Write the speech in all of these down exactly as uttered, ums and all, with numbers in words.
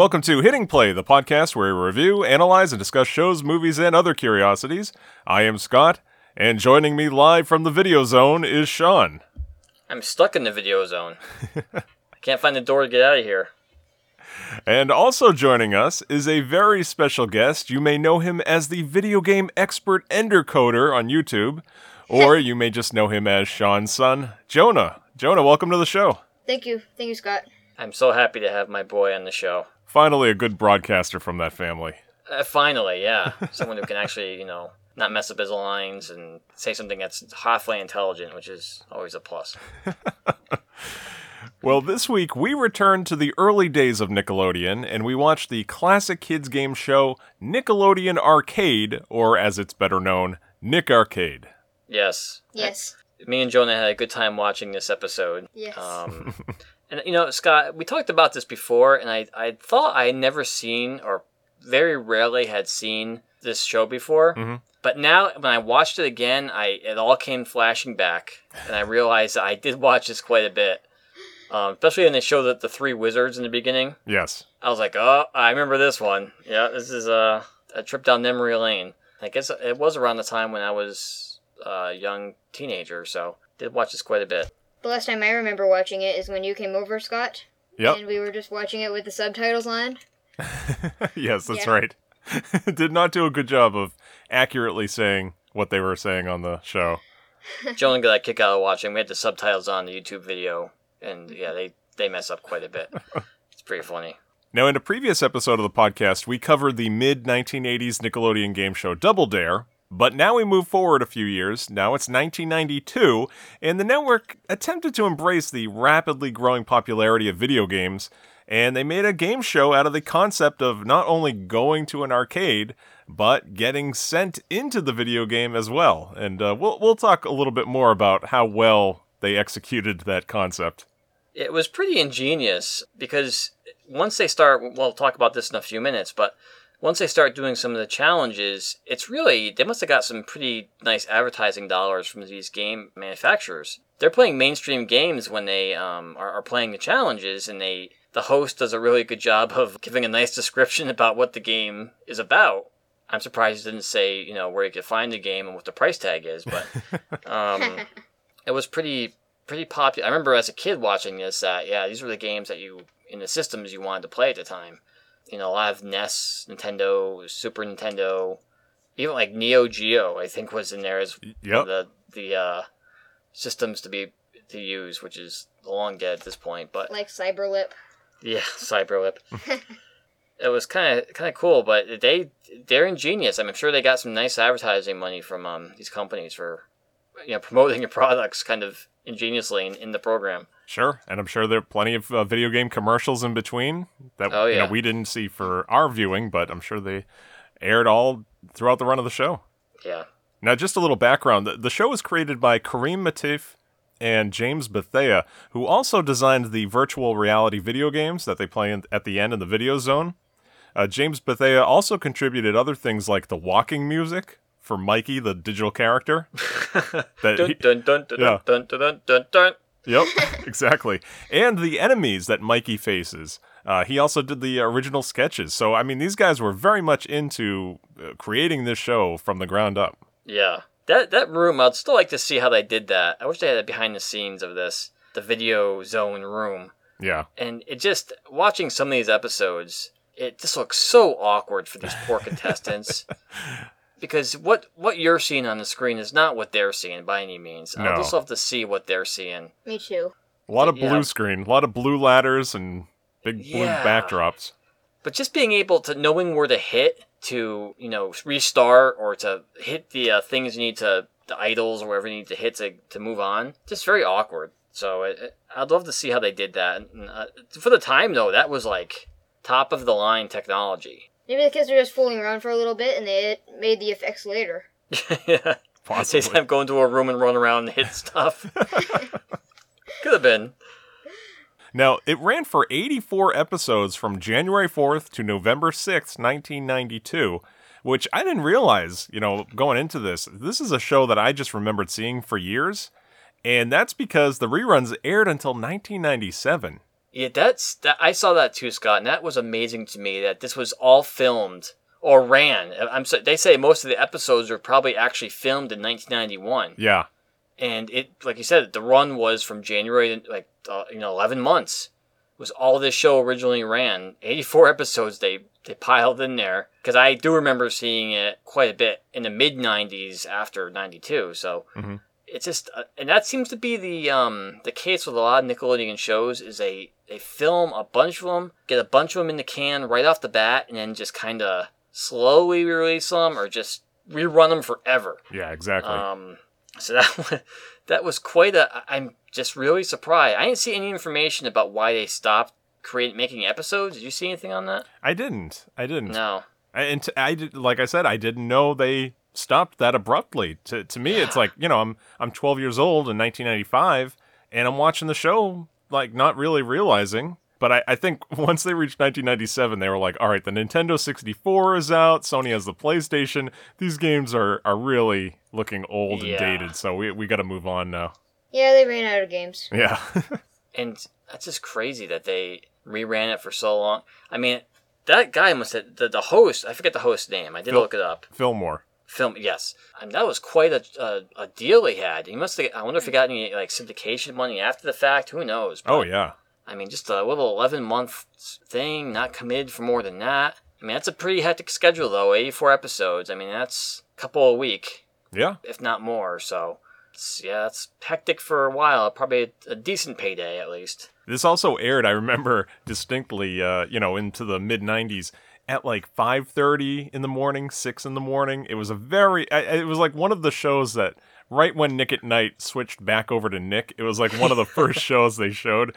welcome to Hitting Play, the podcast where we review, analyze, and discuss shows, movies, and other curiosities. I am Scott, and joining me live from the Video Zone is Sean. I'm stuck in the Video Zone. I can't find the door to get out of here. And also joining us is a very special guest. You may know him as the video game expert Endercoder on YouTube, or you may just know him as Sean's son, Jonah. Jonah, welcome to the show. Thank you. Thank you, Scott. I'm so happy to have my boy on the show. Finally a good broadcaster from that family. Uh, finally, yeah. Someone who can actually, you know, not mess up his lines and say something that's halfway intelligent, which is always a plus. Well, this week we return to the early days of Nickelodeon, and we watch the classic kids game show Nickelodeon Arcade, or as it's better known, Nick Arcade. Yes. Yes. I, me and Jonah had a good time watching this episode. Yes. Um, and, you know, Scott, we talked about this before, and I, I thought I had never seen, or very rarely had seen, this show before. Mm-hmm. But now, when I watched it again, I it all came flashing back, and I realized I did watch this quite a bit. Um, especially when they show the, the three wizards in the beginning. Yes. I was like, oh, I remember this one. Yeah, this is a, a trip down memory lane. I guess it was around the time when I was a young teenager, so did watch this quite a bit. The last time I remember watching it is when you came over, Scott. Yep. And we were just watching it with the subtitles on. Yes, that's yeah. right. Did not do a good job of accurately saying what they were saying on the show. Joan got a kick out of watching. We had the subtitles on the YouTube video. And yeah, they, they mess up quite a bit. It's pretty funny. Now, in a previous episode of the podcast, we covered the mid nineteen eighties Nickelodeon game show Double Dare, but now we move forward a few years. Now it's nineteen ninety-two, and the network attempted to embrace the rapidly growing popularity of video games, and they made a game show out of the concept of not only going to an arcade, but getting sent into the video game as well. And uh, we'll we'll talk a little bit more about how well they executed that concept. It was pretty ingenious because once they start, we'll talk about this in a few minutes, but once they start doing some of the challenges, it's really, they must have got some pretty nice advertising dollars from these game manufacturers. They're playing mainstream games when they um, are, are playing the challenges, and they the host does a really good job of giving a nice description about what the game is about. I'm surprised it didn't say, you know, where you could find the game and what the price tag is, but um, it was pretty... pretty popular. I remember as a kid watching this that, yeah, these were the games that you, in the systems you wanted to play at the time. You know, a lot of N E S, Nintendo, Super Nintendo, even like Neo Geo, I think was in there as yep. one of the, the uh, systems to be to use, which is long dead at this point. But like Cyberlip. Yeah, Cyberlip. It was kind of kind of cool, but they, they're ingenious. I'm sure they got some nice advertising money from um, these companies for, you know, promoting your products kind of ingeniously in, in the program. Sure, and I'm sure there are plenty of uh, video game commercials in between that oh, yeah. you know, we didn't see for our viewing, but I'm sure they aired all throughout the run of the show. Yeah. Now, just a little background. The, the show was created by Karim Matif and James Bethea, who also designed the virtual reality video games that they play in, at the end in the Video Zone. Uh, James Bethea also contributed other things like the walking music for Mikey, the digital character. Yep, exactly. And the enemies that Mikey faces. Uh, he also did the original sketches. So, I mean, these guys were very much into uh, creating this show from the ground up. Yeah. That that room, I'd still like to see how they did that. I wish they had a behind the scenes of this, the Video Zone room. Yeah. And it just, watching some of these episodes, it just looks so awkward for these poor contestants. Because what, what you're seeing on the screen is not what they're seeing by any means. No. I'll just love to see what they're seeing. Me too. A lot of blue yeah. screen, a lot of blue ladders and big blue yeah. backdrops. But just being able to, knowing where to hit to, you know, restart or to hit the uh, things you need to, the idols or whatever you need to hit to, to move on, just very awkward. So it, it, I'd love to see how they did that. And, uh, for the time, though, that was like top of the line technology. Maybe the kids were just fooling around for a little bit, and they made the effects later. Yeah, possibly. They go into a room and run around and hit stuff. Could have been. Now, it ran for eighty-four episodes from January fourth to November sixth, nineteen ninety-two, which I didn't realize, you know, going into this. This is a show that I just remembered seeing for years, and that's because the reruns aired until nineteen ninety-seven. Yeah, that's that, I saw that too, Scott, and that was amazing to me that this was all filmed or ran. I'm so, they say most of the episodes were probably actually filmed in nineteen ninety-one. Yeah, and it, like you said, the run was from January to like uh, you know eleven months. Was all this show originally ran. eighty-four episodes they, they piled in there. Because I do remember seeing it quite a bit in the mid-nineties after ninety-two. So mm-hmm. it's just... Uh, and that seems to be the um, the case with a lot of Nickelodeon shows is they, they film a bunch of them, get a bunch of them in the can right off the bat, and then just kind of slowly release them or just rerun them forever. Yeah, exactly. Um, so that, that was quite a... I'm just really surprised. I didn't see any information about why they stopped creating, making episodes. Did you see anything on that? I didn't. I didn't. No. I, and t- I did, like I said, I didn't know they stopped that abruptly. To to me, yeah. It's like, you know, I'm I'm twelve years old in nineteen ninety-five, and I'm watching the show, like, not really realizing. But I, I think once they reached nineteen ninety-seven, they were like, all right, the Nintendo sixty-four is out. Sony has the PlayStation. These games are, are really looking old yeah. and dated, so we we got to move on now. Yeah, they ran out of games. Yeah. And that's just crazy that they reran it for so long. I mean, that guy must have, the, the host, I forget the host's name. I did Phil, look it up. Phil Moore. Phil, yes. I mean, that was quite a, a a deal he had. He must have, I wonder if he got any like syndication money after the fact. Who knows? But, oh, yeah. I mean, just a little eleven-month thing, not committed for more than that. I mean, that's a pretty hectic schedule, though. eighty-four episodes. I mean, that's a couple a week. Yeah. If not more, so... Yeah, it's hectic for a while. Probably a decent payday, at least. This also aired, I remember distinctly, uh, you know, into the mid-nineties at like five thirty in the morning, six in the morning. It was a very... I, it was like one of the shows that, right when Nick at Night switched back over to Nick, it was like one of the first shows they showed.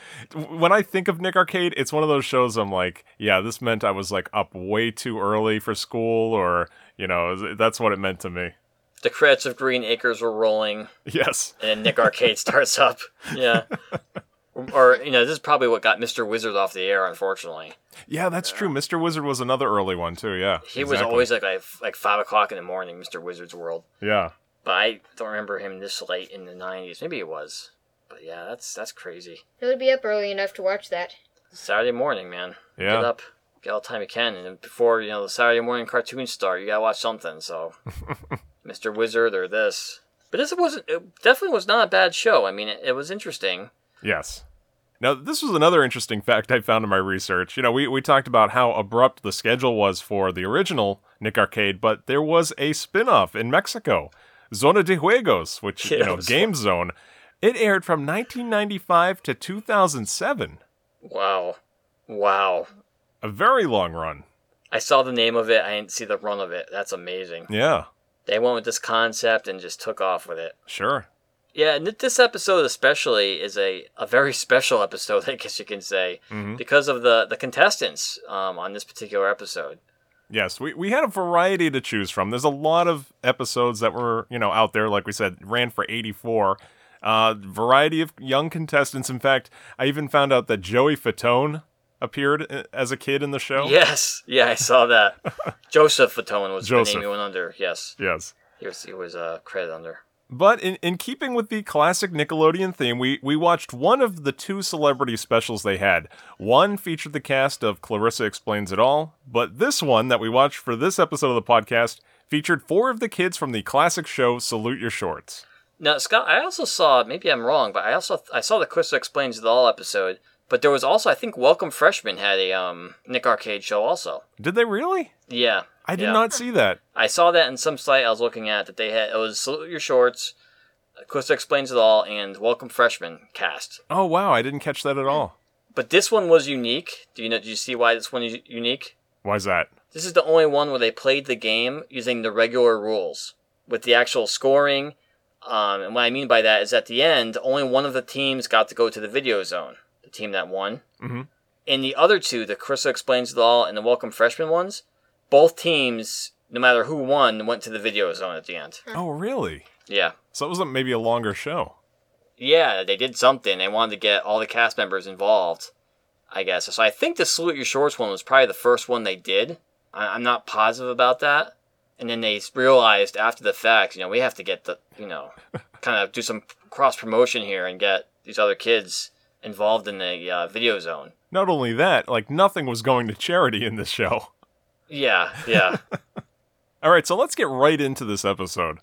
When I think of Nick Arcade, it's one of those shows I'm like, yeah, this meant I was like up way too early for school, or, you know, that's what it meant to me. The credits of Green Acres were rolling. Yes. And Nick Arcade starts up. Yeah. Or, you know, this is probably what got Mister Wizard off the air, unfortunately. Yeah, that's yeah. true. Mister Wizard was another early one, too, yeah. He exactly. was always like, like like five o'clock in the morning, Mister Wizard's World. Yeah. But I don't remember him this late in the nineties. Maybe it was. But yeah, that's that's crazy. He would be up early enough to watch that. Saturday morning, man. Yeah. Get up. Get all the time you can. And before, you know, the Saturday morning cartoons start, you gotta watch something, so... Mister Wizard or this. But this wasn't, it definitely was not a bad show. I mean, it, it was interesting. Yes. Now, this was another interesting fact I found in my research. You know, we, we talked about how abrupt the schedule was for the original Nick Arcade, but there was a spin-off in Mexico, Zona de Juegos, which, yeah, you know, Game Zone. It aired from nineteen ninety-five to two thousand seven. Wow. Wow. A very long run. I saw the name of it. I didn't see the run of it. That's amazing. Yeah. They went with this concept and just took off with it. Sure. Yeah, and this episode especially is a, a very special episode, I guess you can say, mm-hmm. because of the, the contestants um, on this particular episode. Yes, we, we had a variety to choose from. There's a lot of episodes that were, you know, out there, like we said, ran for eighty-four. Uh, variety of young contestants. In fact, I even found out that Joey Fatone appeared as a kid in the show. Yes. Yeah, I saw that. Joseph Fatone was Joseph. The name he went under. Yes. Yes. He was, he was uh, credited under. But in, in keeping with the classic Nickelodeon theme, we, we watched one of the two celebrity specials they had. One featured the cast of Clarissa Explains It All, but this one that we watched for this episode of the podcast featured four of the kids from the classic show Salute Your Shorts. Now, Scott, I also saw, maybe I'm wrong, but I also I saw the Clarissa Explains It All episode. But there was also, I think, Welcome Freshman had a um, Nick Arcade show also. Did they really? Yeah. I did yeah. not see that. I saw that in some site I was looking at that they had. It was Salute Your Shorts, Clarissa Explains It All, and Welcome Freshman cast. Oh, wow. I didn't catch that at all. But this one was unique. Do you know? Do you see why this one is unique? Why is that? This is the only one where they played the game using the regular rules with the actual scoring. Um, and what I mean by that is at the end, only one of the teams got to go to the video zone. Team that won. Mm-hmm. And the other two, the Clarissa Explains It All and the Welcome Freshman ones, both teams, no matter who won, went to the video zone at the end. Oh, really? Yeah. So it was maybe a longer show. Yeah, they did something. They wanted to get all the cast members involved, I guess. So I think the Salute Your Shorts one was probably the first one they did. I- I'm not positive about that. And then they realized after the fact, you know, we have to get the, you know, kind of do some cross promotion here and get these other kids involved in the uh, video zone. Not only that, like, nothing was going to charity in this show. Yeah, yeah. All right, so let's get right into this episode.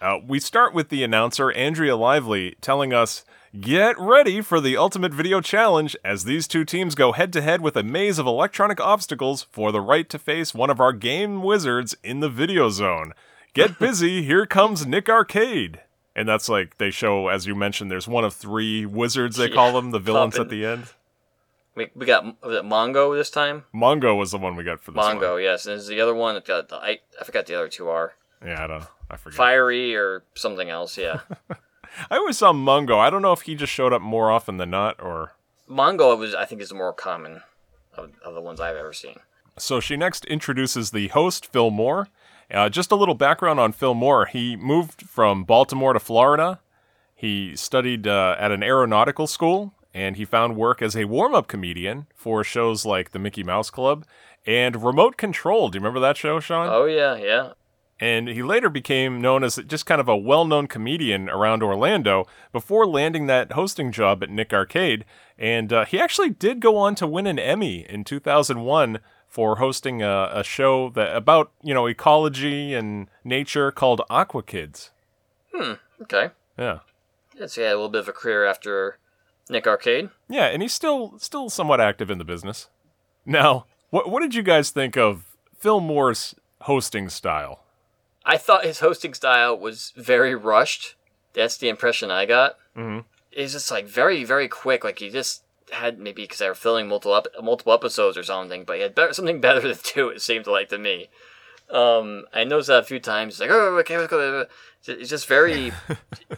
Uh, we start with the announcer, Andrea Lively, telling us, "Get ready for the Ultimate Video Challenge as these two teams go head-to-head with a maze of electronic obstacles for the right to face one of our game wizards in the video zone. Get busy, here comes Nick Arcade." And that's like, they show, as you mentioned, there's one of three wizards, they yeah, call them, the villains poppin'. At the end. We we got, was it Mongo this time? Mongo was the one we got for this Mongo, one. Mongo, yes. And there's the other one that got the, I, I forgot the other two are. Yeah, I don't know. I forget. Fiery or something else, yeah. I always saw Mongo. I don't know if he just showed up more often than not, or... Mongo, was, I think, is the more common of, of the ones I've ever seen. So she next introduces the host, Phil Moore. Uh, just a little background on Phil Moore. He moved from Baltimore to Florida. He studied uh, at an aeronautical school, and he found work as a warm-up comedian for shows like the Mickey Mouse Club and Remote Control. Do you remember that show, Sean? Oh, yeah, yeah. And he later became known as just kind of a well-known comedian around Orlando before landing that hosting job at Nick Arcade. And uh, he actually did go on to win an Emmy in two thousand one for hosting a, a show that about, you know, ecology and nature called Aqua Kids. Hmm, okay. Yeah. Yeah, so he had a little bit of a career after Nick Arcade. Yeah, and he's still still somewhat active in the business. Now, what what did you guys think of Phil Moore's hosting style? I thought his hosting style was very rushed. That's the impression I got. Mm-hmm. It's just like very, very quick. Like he just had, maybe because they were filming multiple multiple episodes or something, but he had better, something better to do, it seemed like to me. Um, I noticed that a few times. It's like, oh, okay, let's go. It's just very,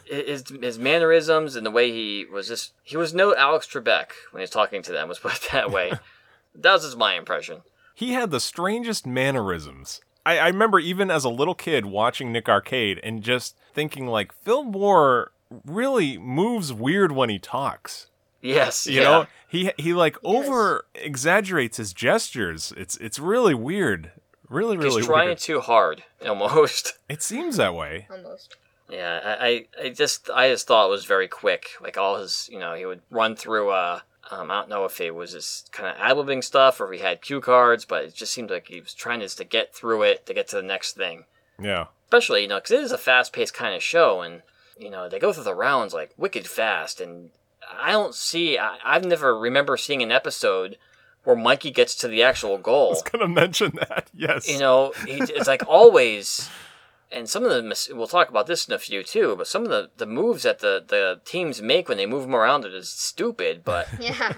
his, his mannerisms and the way he was just, he was no Alex Trebek when he was talking to them, was put that way. That was just my impression. He had the strangest mannerisms. I remember even as a little kid watching Nick Arcade and just thinking, like, Phil Moore really moves weird when he talks. Yes, you yeah. know, he he like over exaggerates his gestures. It's it's really weird, really really. He's trying weird. Too hard, almost. It seems that way. Almost. Yeah, I, I just I just thought it was very quick. Like all his, you know, he would run through. Uh, Um, I don't know if it was just kind of ad-libbing stuff or if he had cue cards, but it just seemed like he was trying just to get through it to get to the next thing. Yeah. Especially, you know, because it is a fast-paced kind of show, and, you know, they go through the rounds, like, wicked fast, and I don't see... I, I've never remember seeing an episode where Mikey gets to the actual goal. I was going to mention that, yes. You know, he, it's like always... And some of the, we'll talk about this in a few too, but some of the, the moves that the, the teams make when they move them around are just stupid, but yeah.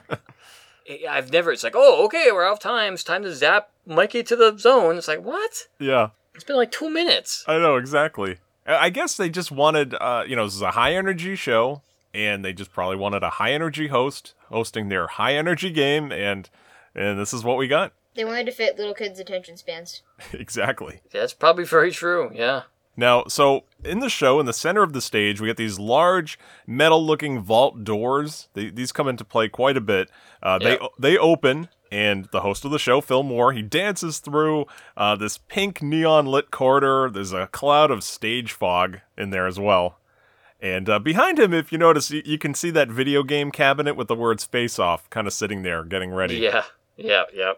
I've never, it's like, oh, okay, we're out of time. It's time to zap Mikey to the zone. It's like, what? Yeah. It's been like two minutes. I know, exactly. I guess they just wanted, uh, you know, this is a high energy show, and they just probably wanted a high energy host hosting their high energy game, and and this is what we got. They wanted to fit little kids' attention spans. Exactly. That's probably very true, yeah. Now, so in the show, in the center of the stage, we get these large metal-looking vault doors. They, these come into play quite a bit. Uh, yep. They they open, and the host of the show, Phil Moore, he dances through uh, this pink neon-lit corridor. There's a cloud of stage fog in there as well. And uh, behind him, if you notice, you, you can see that video game cabinet with the words Face Off kind of sitting there, getting ready. Yeah, yeah, yeah.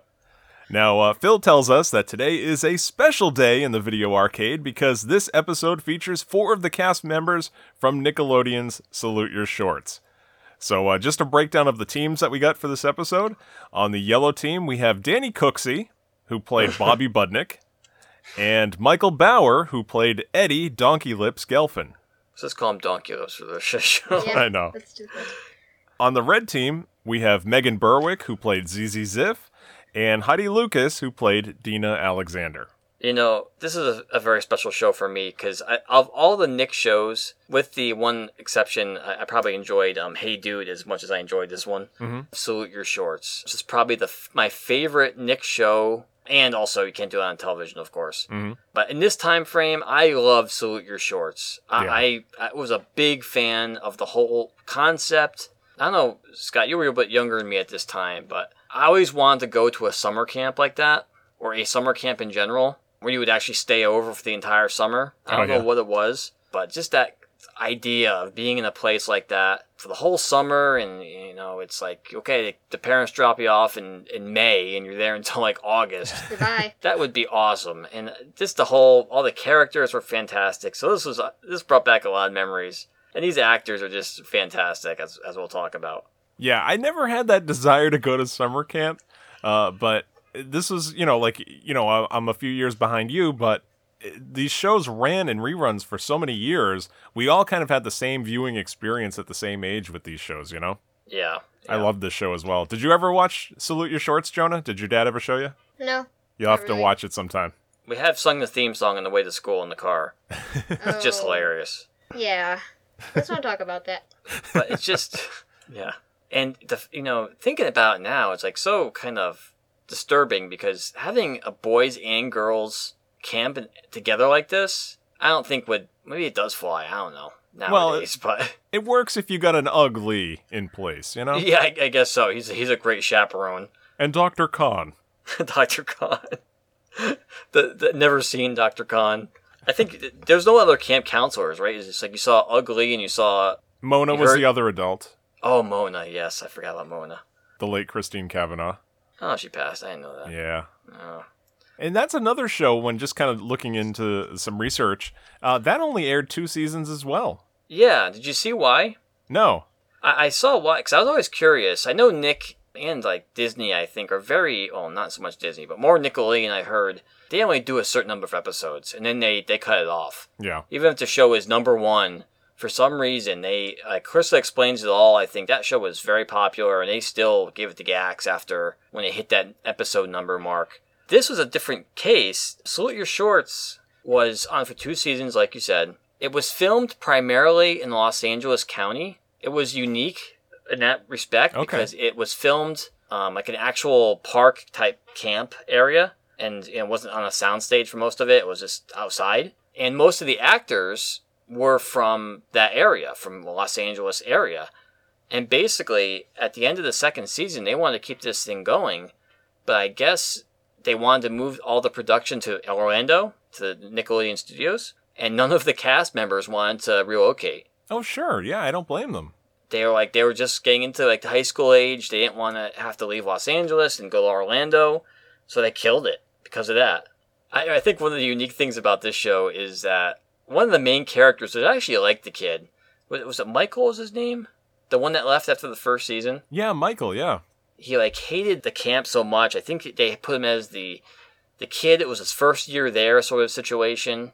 Now, uh, Phil tells us that today is a special day in the video arcade because this episode features four of the cast members from Nickelodeon's Salute Your Shorts. So, uh, just a breakdown of the teams that we got for this episode. On the yellow team, we have Danny Cooksey, who played Bobby Budnick, and Michael Bauer, who played Eddie Donkey Lips Gelfin. Let's just call him Donkey Lips for the show. Yeah, I know. Let's do that. On the red team, we have Megan Berwick, who played Z Z Ziff, and Heidi Lucas, who played Dina Alexander. You know, this is a, a very special show for me, because of all the Nick shows, with the one exception, I, I probably enjoyed um, Hey Dude as much as I enjoyed this one. Mm-hmm. Salute Your Shorts. This is probably the my favorite Nick show, and also you can't do it on television, of course. Mm-hmm. But in this time frame, I love Salute Your Shorts. I, yeah. I, I was a big fan of the whole concept. I don't know, Scott, you were a bit younger than me at this time, but... I always wanted to go to a summer camp like that, or a summer camp in general, where you would actually stay over for the entire summer. I don't oh, yeah. know what it was, but just that idea of being in a place like that for the whole summer, and you know, it's like, okay, the parents drop you off in, in May and you're there until like August. Goodbye. That would be awesome. And just the whole, all the characters were fantastic. So this was, uh, this brought back a lot of memories. And these actors are just fantastic, as as we'll talk about. Yeah, I never had that desire to go to summer camp, uh, but this was, you know, like, you know, I'm a few years behind you, but these shows ran in reruns for so many years. We all kind of had the same viewing experience at the same age with these shows, you know? Yeah. yeah. I loved this show as well. Did you ever watch Salute Your Shorts, Jonah? Did your dad ever show you? No. You'll have really. to watch it sometime. We have sung the theme song on the way to school in the car. It's just hilarious. Yeah. Let's not talk about that. But it's just, yeah. And, the, you know, thinking about it now, it's like so kind of disturbing, because having a boys and girls camp together like this, I don't think would, maybe it does fly, I don't know, nowadays, well, it, but... It works if you got an ugly in place, you know? Yeah, I, I guess so. He's, he's a great chaperone. And Doctor Khan. Doctor Khan. the, the never seen Doctor Khan. I think there's no other camp counselors, right? It's just like you saw Ugly and you saw... Mona you was heard... the other adult. Oh, Mona, yes. I forgot about Mona. The late Christine Cavanaugh. Oh, she passed. I didn't know that. Yeah. Oh. And that's another show, when just kind of looking into some research, uh, that only aired two seasons as well. Yeah. Did you see why? No. I, I saw why, because I was always curious. I know Nick and like Disney, I think, are very, well, not so much Disney, but more Nickelodeon, I heard. They only do a certain number of episodes, and then they, they cut it off. Yeah. Even if the show is number one, for some reason, they, like, Clarissa Explains It All, I think that show was very popular, and they still gave it to Gax after, when it hit that episode number mark. This was a different case. Salute Your Shorts was on for two seasons, like you said. It was filmed primarily in Los Angeles County. It was unique in that respect, okay, because it was filmed um, like an actual park-type camp area, and it wasn't on a soundstage for most of it. It was just outside. And most of the actors were from that area, from the Los Angeles area. And basically, at the end of the second season, they wanted to keep this thing going, but I guess they wanted to move all the production to Orlando, to the Nickelodeon Studios, and none of the cast members wanted to relocate. Oh, sure. Yeah, I don't blame them. They were like, they were just getting into like the high school age. They didn't want to have to leave Los Angeles and go to Orlando, so they killed it because of that. I, I think one of the unique things about this show is that one of the main characters that I actually liked the kid. Was, was it Michael was his name? The one that left after the first season? Yeah, Michael, yeah. He, like, hated the camp so much. I think they put him as the the kid. It was his first year there sort of situation.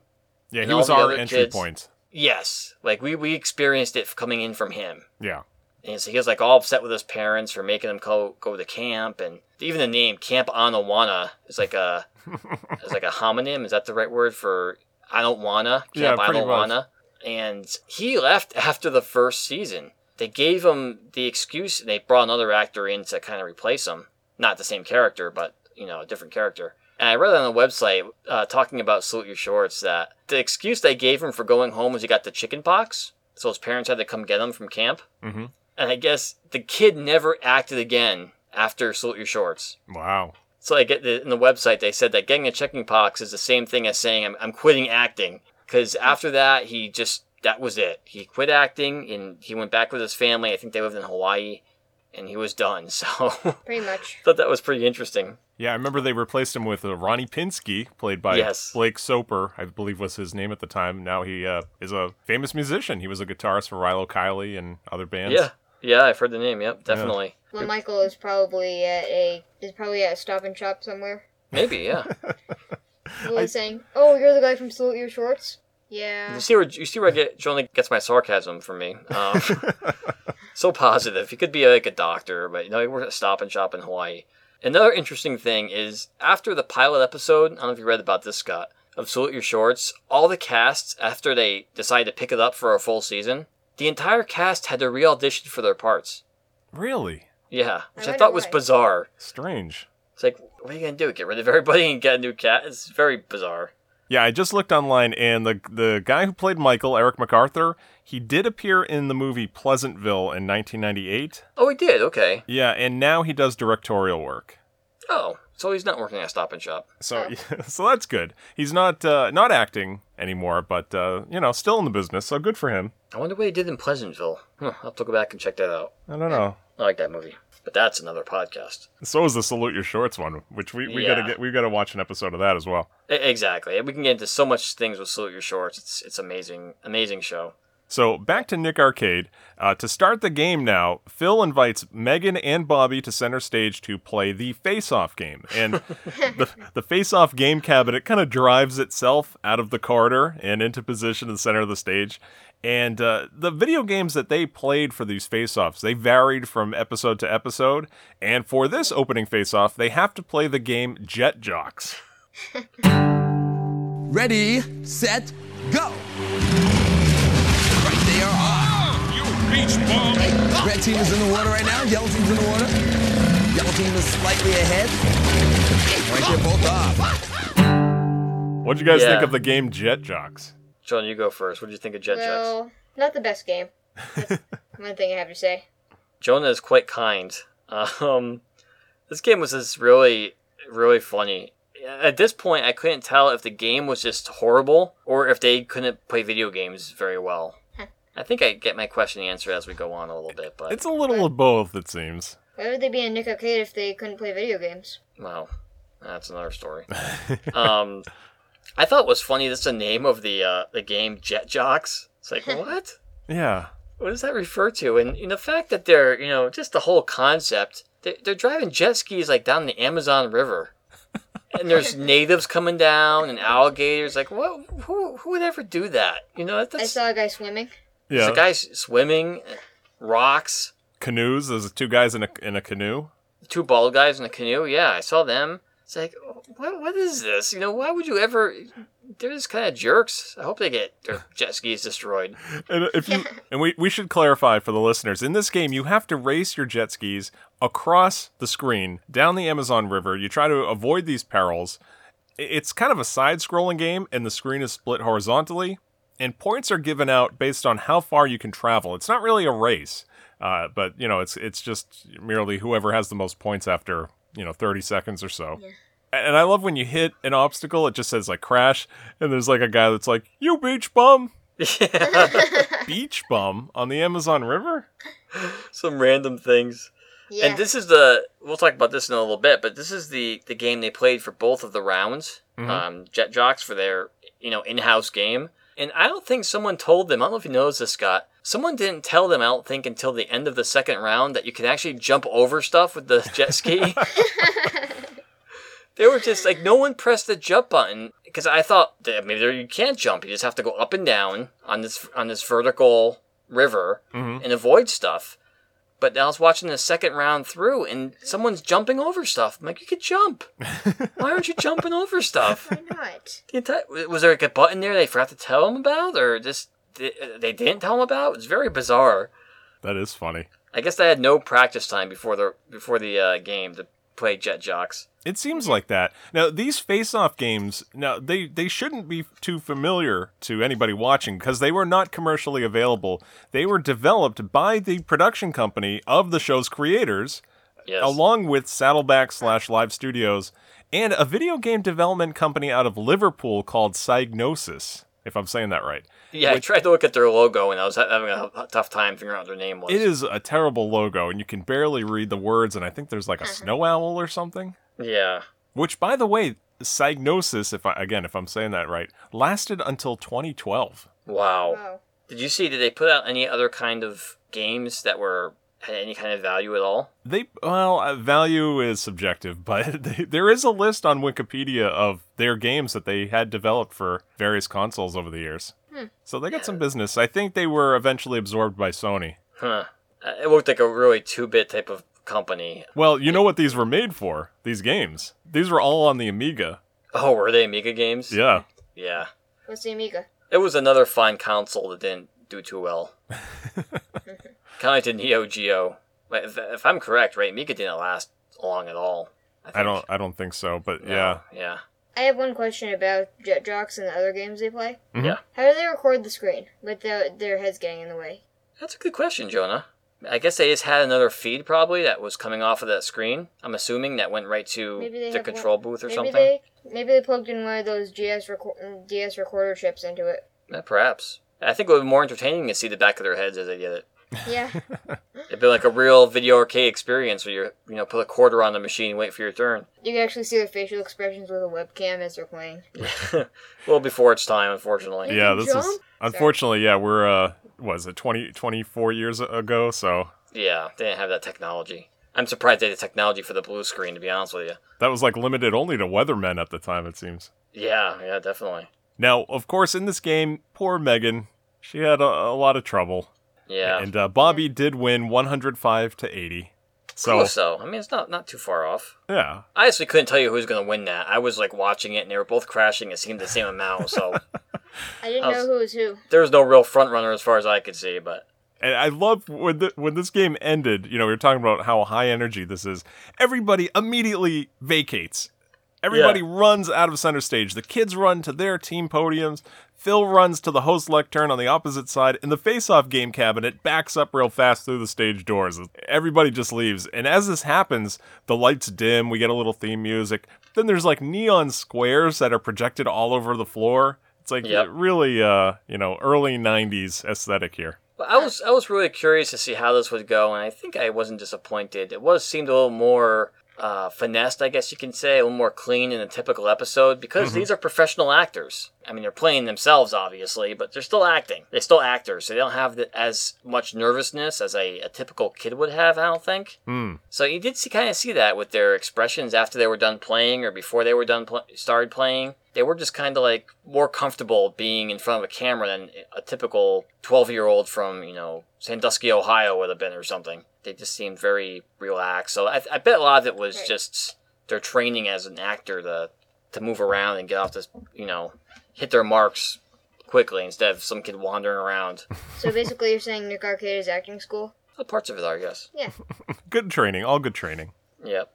Yeah, and he was our entry kids. point. Yes. Like, we, we experienced it coming in from him. Yeah. And so he was, like, all upset with his parents for making him go, go to camp. And even the name Camp Anawana is like a is like a homonym. Is that the right word for I don't wanna? Camp yeah, I don't much. wanna. And he left after the first season. They gave him the excuse, and they brought another actor in to kind of replace him. Not the same character, but, you know, a different character. And I read on the website, uh, talking about Salute Your Shorts, that the excuse they gave him for going home was he got the chicken pox, so his parents had to come get him from camp. Mm-hmm. And I guess the kid never acted again after Salute Your Shorts. Wow. So I get the, in the website, they said that getting a chicken pox is the same thing as saying, I'm, I'm quitting acting. Because after that, he just... that was it. He quit acting, and he went back with his family. I think they lived in Hawaii, and he was done. So pretty much. I thought that was pretty interesting. Yeah, I remember they replaced him with uh, Ronnie Pinsky, played by yes. Blake Soper, I believe was his name at the time. Now he uh, is a famous musician. He was a guitarist for Rilo Kiley and other bands. Yeah, yeah, I've heard the name. Yep, definitely. Yeah. Well, Michael is probably at a is probably at a Stop and Shop somewhere. Maybe, yeah. What was I saying? Oh, you're the guy from Salute Your Shorts. Yeah. You see where you see where I get, Jonah gets my sarcasm from me. Um, so positive. He could be like a doctor, but you know, he worked at a Stop and Shop in Hawaii. Another interesting thing is after the pilot episode, I don't know if you read about this, Scott, of Salute Your Shorts, all the casts, after they decided to pick it up for a full season, the entire cast had to re-audition for their parts. Really? Yeah, which I, I thought was bizarre. Strange. It's like, what are you going to do? Get rid of everybody and get a new cast? It's very bizarre. Yeah, I just looked online, and the the guy who played Michael, Eric MacArthur, he did appear in the movie Pleasantville in nineteen ninety-eight. Oh, he did? Okay. Yeah, and now he does directorial work. Oh, So he's not working at Stop and Shop. So oh. yeah, so that's good. He's not uh, not acting anymore, but uh, you know, still in the business. So good for him. I wonder what he did in Pleasantville. Huh, I'll have to go back and check that out. I don't know. I like that movie, but that's another podcast. So is the Salute Your Shorts one, which we we yeah. gotta get. We've got to watch an episode of that as well. Exactly. We can get into so much things with Salute Your Shorts. It's it's amazing, amazing show. So, back to Nick Arcade. Uh, to start the game now, Phil invites Megan and Bobby to center stage to play the Face Off game. And the, the Face Off game cabinet kind of drives itself out of the corridor and into position in the center of the stage. And uh, the video games that they played for these face-offs, they varied from episode to episode. And for this opening face-off, they have to play the game Jet Jocks. Ready, set, go! Red team is in the water right now. Yellow team's in the water. Yellow team is slightly ahead. Right here, both off. What did you guys yeah. think of the game Jet Jocks? John, you go first. What did you think of Jet Jocks? No, not the best game. That's one thing I have to say. Jonah is quite kind. Um, this game was just really, really funny. At this point, I couldn't tell if the game was just horrible or if they couldn't play video games very well. I think I get my question answered as we go on a little bit, but it's a little of both, it seems. Why would they be in Nick Arcade if they couldn't play video games? Wow, that's another story. um, I thought it was funny. That's the name of the uh, the game, Jet Jocks. It's like what? Yeah. What does that refer to? And you know, the fact that they're you know just the whole concept. They're, they're driving jet skis like down the Amazon River, and there's natives coming down and alligators. Like what? Who who would ever do that? You know, that's... I saw a guy swimming. Yeah. There's a guy swimming, rocks. Canoes, there's two guys in a in a canoe. Two bald guys in a canoe, yeah, I saw them. It's like, what what is this? You know, why would you ever... They're just kind of jerks. I hope they get their jet skis destroyed. And, if you, and we, we should clarify for the listeners. In this game, you have to race your jet skis across the screen, down the Amazon River. You try to avoid these perils. It's kind of a side-scrolling game, and the screen is split horizontally. And points are given out based on how far you can travel. It's not really a race, uh, but you know, it's it's just merely whoever has the most points after you know thirty seconds or so. Yeah. And I love when you hit an obstacle; it just says like crash, and there's like a guy that's like, "You beach bum." Yeah. Beach bum on the Amazon River. Some random things. Yeah. And this is the we'll talk about this in a little bit, but this is the the game they played for both of the rounds. Mm-hmm. Um, Jet Jocks for their you know in-house game. And I don't think someone told them, I don't know if you noticed this, Scott, someone didn't tell them, I don't think, until the end of the second round that you can actually jump over stuff with the jet ski. They were just like, no one pressed the jump button because I thought that maybe there, you can't jump. You just have to go up and down on this on this vertical river mm-hmm. and avoid stuff. But I was watching the second round through and someone's jumping over stuff. I'm like, you could jump. Why aren't you jumping over stuff? Why not? The entire, was there like a button there they forgot to tell him about or just they, they didn't tell him about? It's very bizarre. That is funny. I guess they had no practice time before the before the uh, game to play Jet Jocks. It seems like that. Now, these face-off games, now they, they shouldn't be too familiar to anybody watching because they were not commercially available. They were developed by the production company of the show's creators, yes. along with Saddleback slash Live Studios, and a video game development company out of Liverpool called Psygnosis, if I'm saying that right. Yeah, Which, I tried to look at their logo, and I was having a tough time figuring out what their name was. It is a terrible logo, and you can barely read the words, and I think there's like a snow owl or something. Yeah. Which, by the way, Psygnosis, if I, again, if I'm saying that right, lasted until twenty twelve. Wow. wow. Did you see, did they put out any other kind of games that were, had any kind of value at all? They, well, uh, value is subjective, but they, there is a list on Wikipedia of their games that they had developed for various consoles over the years. Hmm. So they got yeah. some business. I think they were eventually absorbed by Sony. Huh. It looked like a really two-bit type of company. Well, you know what these were made for, these games. These were all on the Amiga. Oh, were they Amiga games? Yeah. Yeah. What's the Amiga? It was another fine console that didn't do too well. Kind of like the Neo Geo. If, if I'm correct, right, Amiga didn't last long at all. I, I don't I don't think so, but no, yeah. Yeah. I have one question about Jet Jocks and the other games they play. Mm-hmm. Yeah. How do they record the screen with the, their heads getting in the way? That's a good question, Jonah. I guess they just had another feed probably that was coming off of that screen. I'm assuming that went right to the control one, booth or maybe something. They, maybe they plugged in one of those G S reco- D S recorder chips into it. Yeah, perhaps. I think it would be more entertaining to see the back of their heads as they did it. Yeah. It'd be like a real video arcade experience where you you know, put a quarter on the machine and wait for your turn. You can actually see their facial expressions with a webcam as they're playing. Well, before its time, unfortunately. Yeah, this jump? is... Unfortunately, Sorry. yeah, we're, uh, what is it, twenty, twenty-four years ago, so... Yeah, they didn't have that technology. I'm surprised they had the technology for the blue screen, to be honest with you. That was, like, limited only to weathermen at the time, it seems. Yeah, yeah, definitely. Now, of course, in this game, poor Megan, she had a, a lot of trouble. Yeah. And uh, Bobby did win one hundred five to eighty. So, Close, though. I mean, it's not, not too far off. Yeah. I actually couldn't tell you who was going to win that. I was, like, watching it, and they were both crashing. It seemed the same amount, so... I didn't I was, know who was who. There was no real front runner as far as I could see, but... And I love when, the, when this game ended, you know, we were talking about how high energy this is. Everybody immediately vacates. Everybody yeah. runs out of center stage. The kids run to their team podiums. Phil runs to the host lectern on the opposite side, and the face-off game cabinet backs up real fast through the stage doors. Everybody just leaves. And as this happens, the lights dim, we get a little theme music. Then there's, like, neon squares that are projected all over the floor. It's like yep. really, uh, you know, early nineties aesthetic here. I was I was really curious to see how this would go, and I think I wasn't disappointed. It was seemed a little more uh, finessed, I guess you can say, a little more clean in a typical episode, because mm-hmm. these are professional actors. I mean, they're playing themselves, obviously, but they're still acting. They're still actors, so they don't have the, as much nervousness as a, a typical kid would have, I don't think. Mm. So you did see kind of see that with their expressions after they were done playing or before they were done pl- started playing. They were just kind of like more comfortable being in front of a camera than a typical twelve-year-old from, you know, Sandusky, Ohio would have been or something. They just seemed very relaxed. So I, I bet a lot of it was right. just their training as an actor to to move around and get off this, you know, hit their marks quickly instead of some kid wandering around. So basically you're saying Nick Arcade is acting school? Well, parts of it are, yes. Yeah. Good training. All good training. Yep.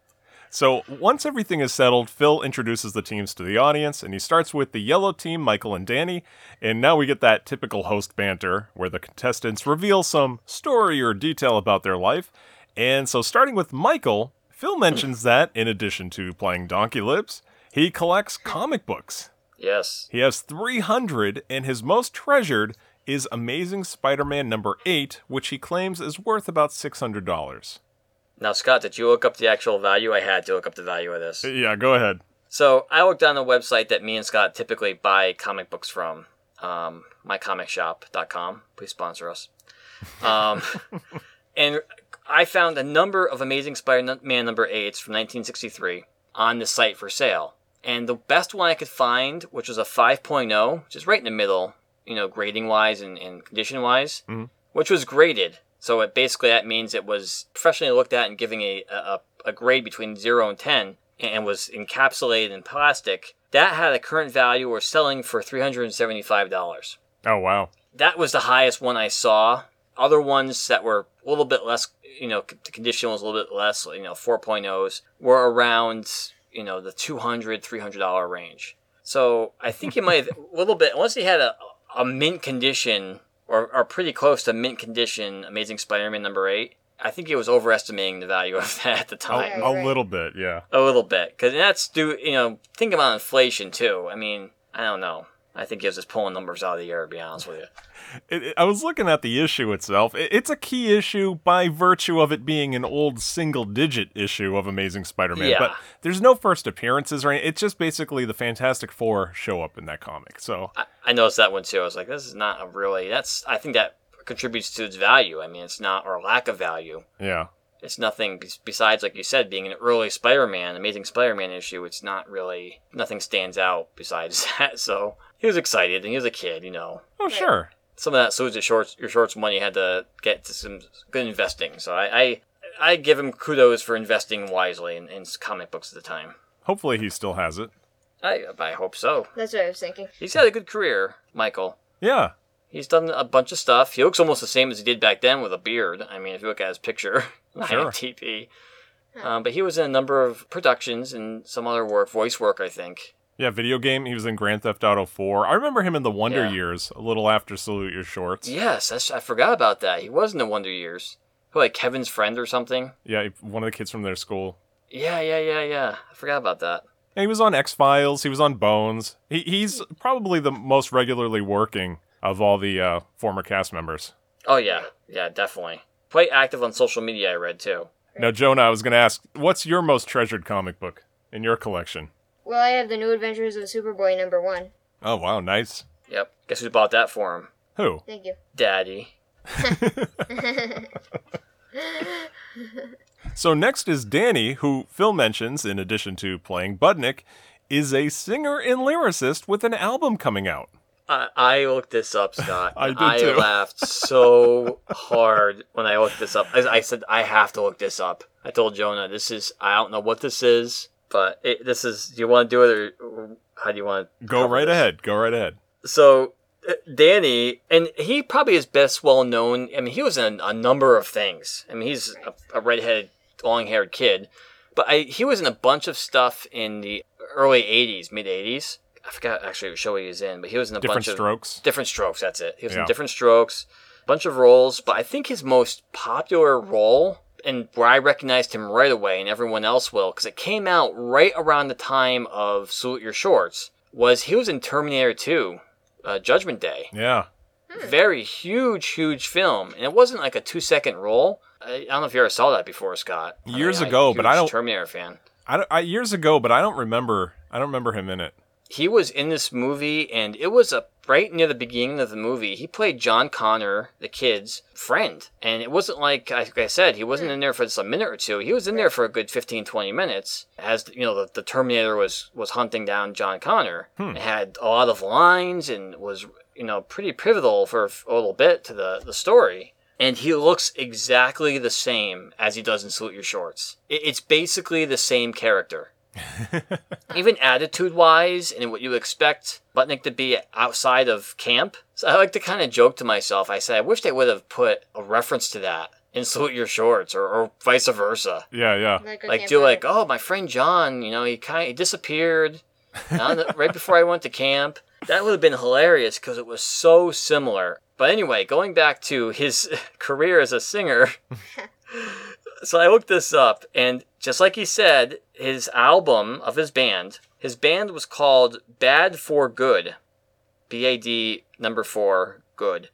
So once everything is settled, Phil introduces the teams to the audience, and he starts with the yellow team, Michael and Danny, and now we get that typical host banter where the contestants reveal some story or detail about their life. And so starting with Michael, Phil mentions that in addition to playing Donkey Lips, he collects comic books. Yes. He has three hundred, and his most treasured is Amazing Spider-Man number eight, which he claims is worth about six hundred dollars. Now, Scott, did you look up the actual value? I had to look up the value of this. Yeah, go ahead. So I looked on the website that me and Scott typically buy comic books from, um, my comic shop dot com. Please sponsor us. Um, and I found a number of Amazing Spider-Man number eights from nineteen sixty-three on the site for sale. And the best one I could find, which was a five point oh, which is right in the middle, you know, grading-wise and, and condition-wise, mm-hmm. which was graded. So it basically that means it was professionally looked at and giving a, a a grade between zero and ten and was encapsulated in plastic. That had a current value or selling for three hundred seventy-five dollars. Oh, wow. That was the highest one I saw. Other ones that were a little bit less, you know, the condition was a little bit less, you know, four point ohs, were around, you know, the two hundred dollars, three hundred dollars range. So I think you might have a little bit, unless you had a, a mint condition or are pretty close to mint condition Amazing Spider-Man number eight. I think it was overestimating the value of that at the time. A, a little bit, yeah. A little bit. Because that's due, you know, think about inflation too. I mean, I don't know. I think it was just pulling numbers out of the air, to be honest with you. It, it, I was looking at the issue itself. It, it's a key issue by virtue of it being an old single-digit issue of Amazing Spider-Man. Yeah. But there's no first appearances or anything. It's just basically the Fantastic Four show up in that comic. So I, I noticed that one, too. I was like, this is not a really... That's. I think that contributes to its value. I mean, it's not... Or lack of value. Yeah. It's nothing besides, like you said, being an early Spider-Man, Amazing Spider-Man issue. It's not really... Nothing stands out besides that, so... He was excited, and he was a kid, you know. Oh, sure. Some of that Salute Your Shorts, your shorts money had to get to some good investing. So I, I, I give him kudos for investing wisely in, in comic books at the time. Hopefully he still has it. I, I hope so. That's what I was thinking. He's had a good career, Michael. Yeah. He's done a bunch of stuff. He looks almost the same as he did back then with a beard. I mean, if you look at his picture, sure. I M T P. Um, but he was in a number of productions and some other work, voice work, I think. Yeah, video game. He was in Grand Theft Auto four. I remember him in the Wonder yeah. Years, a little after Salute Your Shorts. Yes, that's, I forgot about that. He was in the Wonder Years. who, like, Kevin's friend or something? Yeah, one of the kids from their school. Yeah, yeah, yeah, yeah. I forgot about that. And he was on X-Files. He was on Bones. He, he's probably the most regularly working of all the uh, former cast members. Oh, yeah. Yeah, definitely. Quite active on social media, I read, too. Now, Jonah, I was going to ask, what's your most treasured comic book in your collection? Well, I have The New Adventures of Superboy number one. Oh, wow, nice. Yep. Guess who bought that for him? Who? Thank you. Daddy. So next is Danny, who Phil mentions, in addition to playing Budnick, is a singer and lyricist with an album coming out. I, I looked this up, Scott. I did I too. I laughed so hard when I looked this up. I, I said, I have to look this up. I told Jonah, this is, I don't know what this is, but it, this is, do you want to do it or how do you want to? Go right this? ahead. Go right ahead. So Danny, and he probably is best well known. I mean, he was in a number of things. I mean, he's a, a redheaded, long-haired kid, but I, he was in a bunch of stuff in the early eighties, mid-eighties. I forgot actually what show he was in, but he was in a different bunch of... Different Strokes? Different Strokes, that's it. He was yeah. in Different Strokes, a bunch of roles, but I think his most popular role, and where I recognized him right away, and everyone else will, because it came out right around the time of Salute Your Shorts, was he was in Terminator two, uh, Judgment Day. Yeah. Hmm. Very huge, huge film, and it wasn't like a two-second role. I, I don't know if you ever saw that before, Scott. Years I mean, ago, but I don't... Terminator fan. I, don't, I Years ago, but I don't remember. I don't remember him in it. He was in this movie, and it was a, right near the beginning of the movie. He played John Connor, the kid's friend. And it wasn't like, like I said, he wasn't in there for just a minute or two. He was in there for a good fifteen, twenty minutes as, you know, the, the Terminator was, was hunting down John Connor. Hmm. It had a lot of lines and was, you know, pretty pivotal for a little bit to the, the story. And he looks exactly the same as he does in Salute Your Shorts. It, it's basically the same character. Even attitude-wise and what you expect Budnick to be outside of camp. So I like to kind of joke to myself. I say, I wish they would have put a reference to that in Salute Your Shorts or, or vice versa. Yeah, yeah. Like, like do like, oh, my friend John, you know, he kind of disappeared right before I went to camp. That would have been hilarious because it was so similar. But anyway, going back to his career as a singer... So I looked this up, and just like he said, his album of his band, his band was called Bad for Good, B A D number four, good.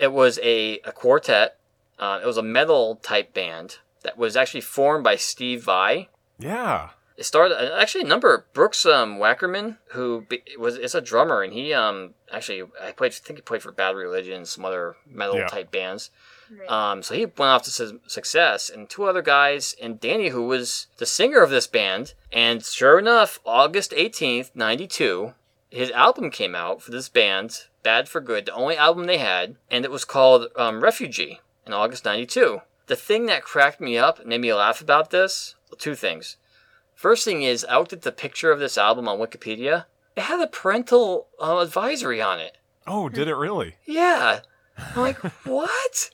It was a, a quartet. Uh, it was a metal-type band that was actually formed by Steve Vai. Yeah. It started, actually, a number of Brooks um, Wackerman, who be, was is a drummer, and he um actually, I played, I think he played for Bad Religion and some other metal-type yeah. bands. Right. Um, so he went off to su- success, and two other guys, and Danny, who was the singer of this band. And sure enough, August eighteenth, ninety-two, his album came out for this band, Bad for Good, the only album they had, and it was called um, Refugee in August ninety-two. The thing that cracked me up and made me laugh about this, well, two things. First thing is, I looked at the picture of this album on Wikipedia. It had a parental uh, advisory on it. Oh, did it really? Yeah. I'm like, what?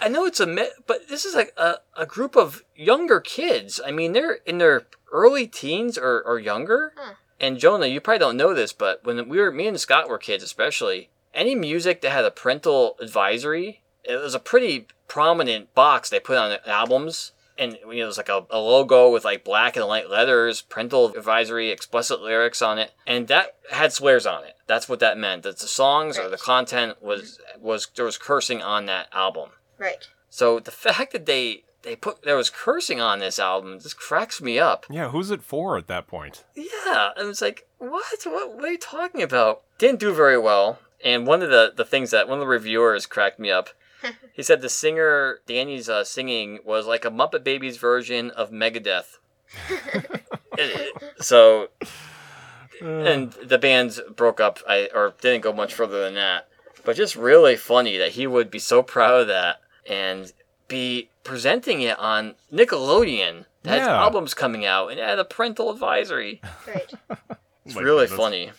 I know it's a, me- but this is like a, a group of younger kids. I mean, they're in their early teens or, or younger. Huh. And Jonah, you probably don't know this, but when we were, me and Scott were kids, especially any music that had a parental advisory, it was a pretty prominent box they put on albums. And you know, it was like a, a logo with like black and white letters, parental advisory, explicit lyrics on it, and that had swears on it. That's what that meant. That the songs right. or the content was was there was cursing on that album. Right. So the fact that they they put there was cursing on this album just cracks me up. Yeah, who's it for at that point? Yeah, and it's like what? What? What are you talking about? Didn't do very well. And one of the the things that one of the reviewers cracked me up. He said the singer, Danny's uh, singing, was like a Muppet Babies version of Megadeth. So, and the bands broke up, I or didn't go much further than that. But just really funny that he would be so proud of that and be presenting it on Nickelodeon. That yeah. has albums coming out and had a parental advisory. Right. It's like really goodness. Funny.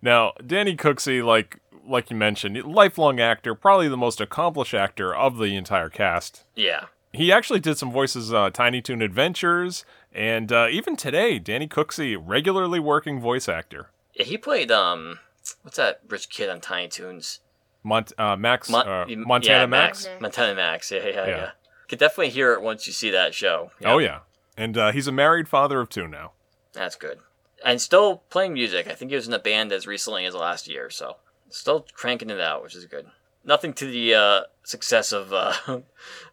Now, Danny Cooksey, like... Like you mentioned, lifelong actor, probably the most accomplished actor of the entire cast. Yeah. He actually did some voices, uh, Tiny Toon Adventures, and uh, even today, Danny Cooksey, regularly working voice actor. Yeah, he played, um, what's that rich kid on Tiny Toons? Mont uh, Max Mon- uh, Montana yeah, Max. Max Montana Max. Yeah, yeah, yeah. yeah. You can definitely hear it once you see that show. Yep. Oh yeah, and uh, he's a married father of two now. That's good, and still playing music. I think he was in a band as recently as last year, so still cranking it out, which is good. Nothing to the uh, success of uh,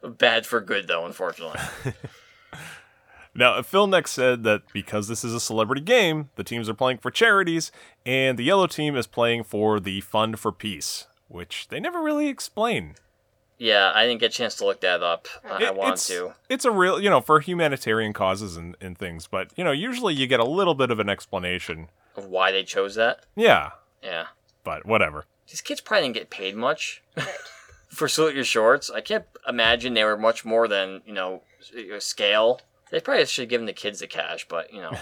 Bad for Good, though, unfortunately. Now, Phil Neck said that because this is a celebrity game, the teams are playing for charities, and the yellow team is playing for the Fund for Peace, which they never really explain. Yeah, I didn't get a chance to look that up. I, it, I want it's, to. It's a real, you know, for humanitarian causes and, and things, but, you know, usually you get a little bit of an explanation. Of why they chose that? Yeah. Yeah. But whatever. These kids probably didn't get paid much for Salute Your Shorts. I can't imagine they were much more than, you know, scale. They probably should have given the kids the cash, but, you know,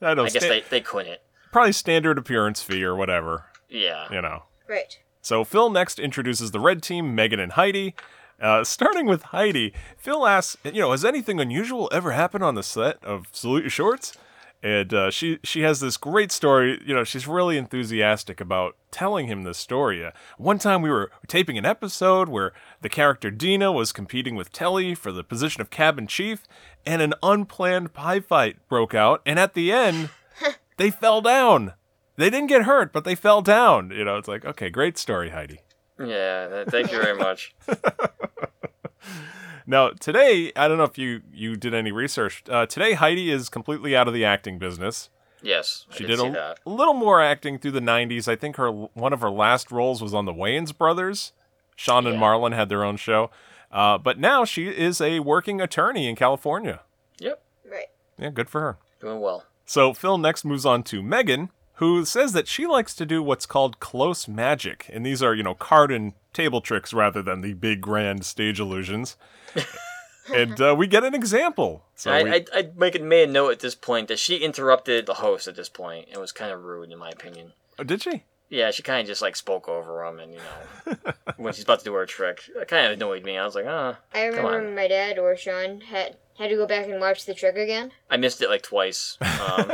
I, don't I guess sta- they, they couldn't. Probably standard appearance fee or whatever. Yeah. You know. Right. So Phil next introduces the red team, Megan and Heidi. Uh, starting with Heidi, Phil asks, you know, has anything unusual ever happened on the set of Salute Your Shorts? And uh, she she has this great story. You know, she's really enthusiastic about telling him this story. Uh, one time we were taping an episode where the character Dina was competing with Telly for the position of cabin chief, and an unplanned pie fight broke out. And at the end, they fell down. They didn't get hurt, but they fell down. You know, it's like, okay, great story, Heidi. Yeah, thank you very much. Now, today, I don't know if you, you did any research. Uh, today, Heidi is completely out of the acting business. Yes, I She did, did a that. little more acting through the nineties. I think her one of her last roles was on the Wayans Brothers. Sean yeah. and Marlon had their own show. Uh, but now she is a working attorney in California. Yep. Right. Yeah, good for her. Doing well. So Phil next moves on to Megan, who says that she likes to do what's called close magic. And these are, you know, card and table tricks rather than the big grand stage illusions. And uh, we get an example. So I, we... I, I make it made a note at this point that she interrupted the host at this point. It was kind of rude, in my opinion. Oh, did she? Yeah, she kind of just, like, spoke over him, and, you know, when she's about to do her trick. It kind of annoyed me. I was like, ah, oh, I remember when my dad or Sean had, had to go back and watch the trick again. I missed it, like, twice. Um...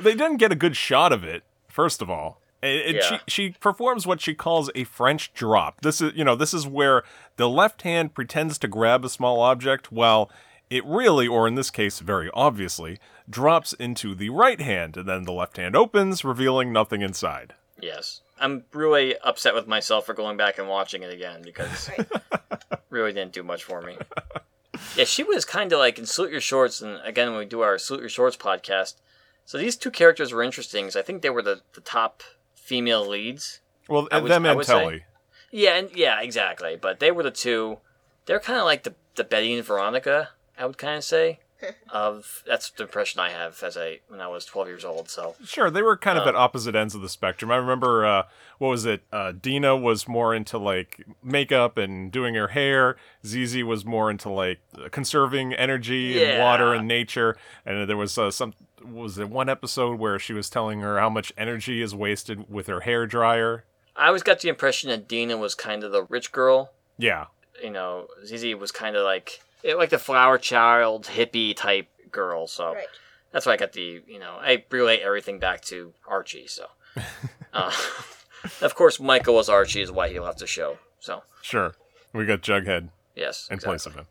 They didn't get a good shot of it, first of all. And yeah. she, she performs what she calls a French drop. This is, you know, this is where the left hand pretends to grab a small object while it really, or in this case, very obviously, drops into the right hand. And then the left hand opens, revealing nothing inside. Yes. I'm really upset with myself for going back and watching it again because it really didn't do much for me. Yeah, she was kind of like in Salute Your Shorts. And again, when we do our Salute Your Shorts podcast, so these two characters were interesting. So I think they were the, the top female leads. Well, would, them and Telly. Say. Yeah, and, yeah, exactly. But they were the two. They're kind of like the, the Betty and Veronica, I would kind of say. Of that's the impression I have as I when I was twelve years old. So sure, they were kind um, of at opposite ends of the spectrum. I remember uh, what was it? Uh, Dina was more into like makeup and doing her hair. Zizi was more into like conserving energy yeah. and water and nature. And there was uh, some. Was there one episode where she was telling her how much energy is wasted with her hair dryer? I always got the impression that Dina was kind of the rich girl. Yeah. You know, Zizi was kind of like like the flower child, hippie type girl. So right. That's why I got the, you know, I relate everything back to Archie. So, uh, of course, Michael was Archie is why he left the show. So sure. We got Jughead. Yes. In exactly. place of him.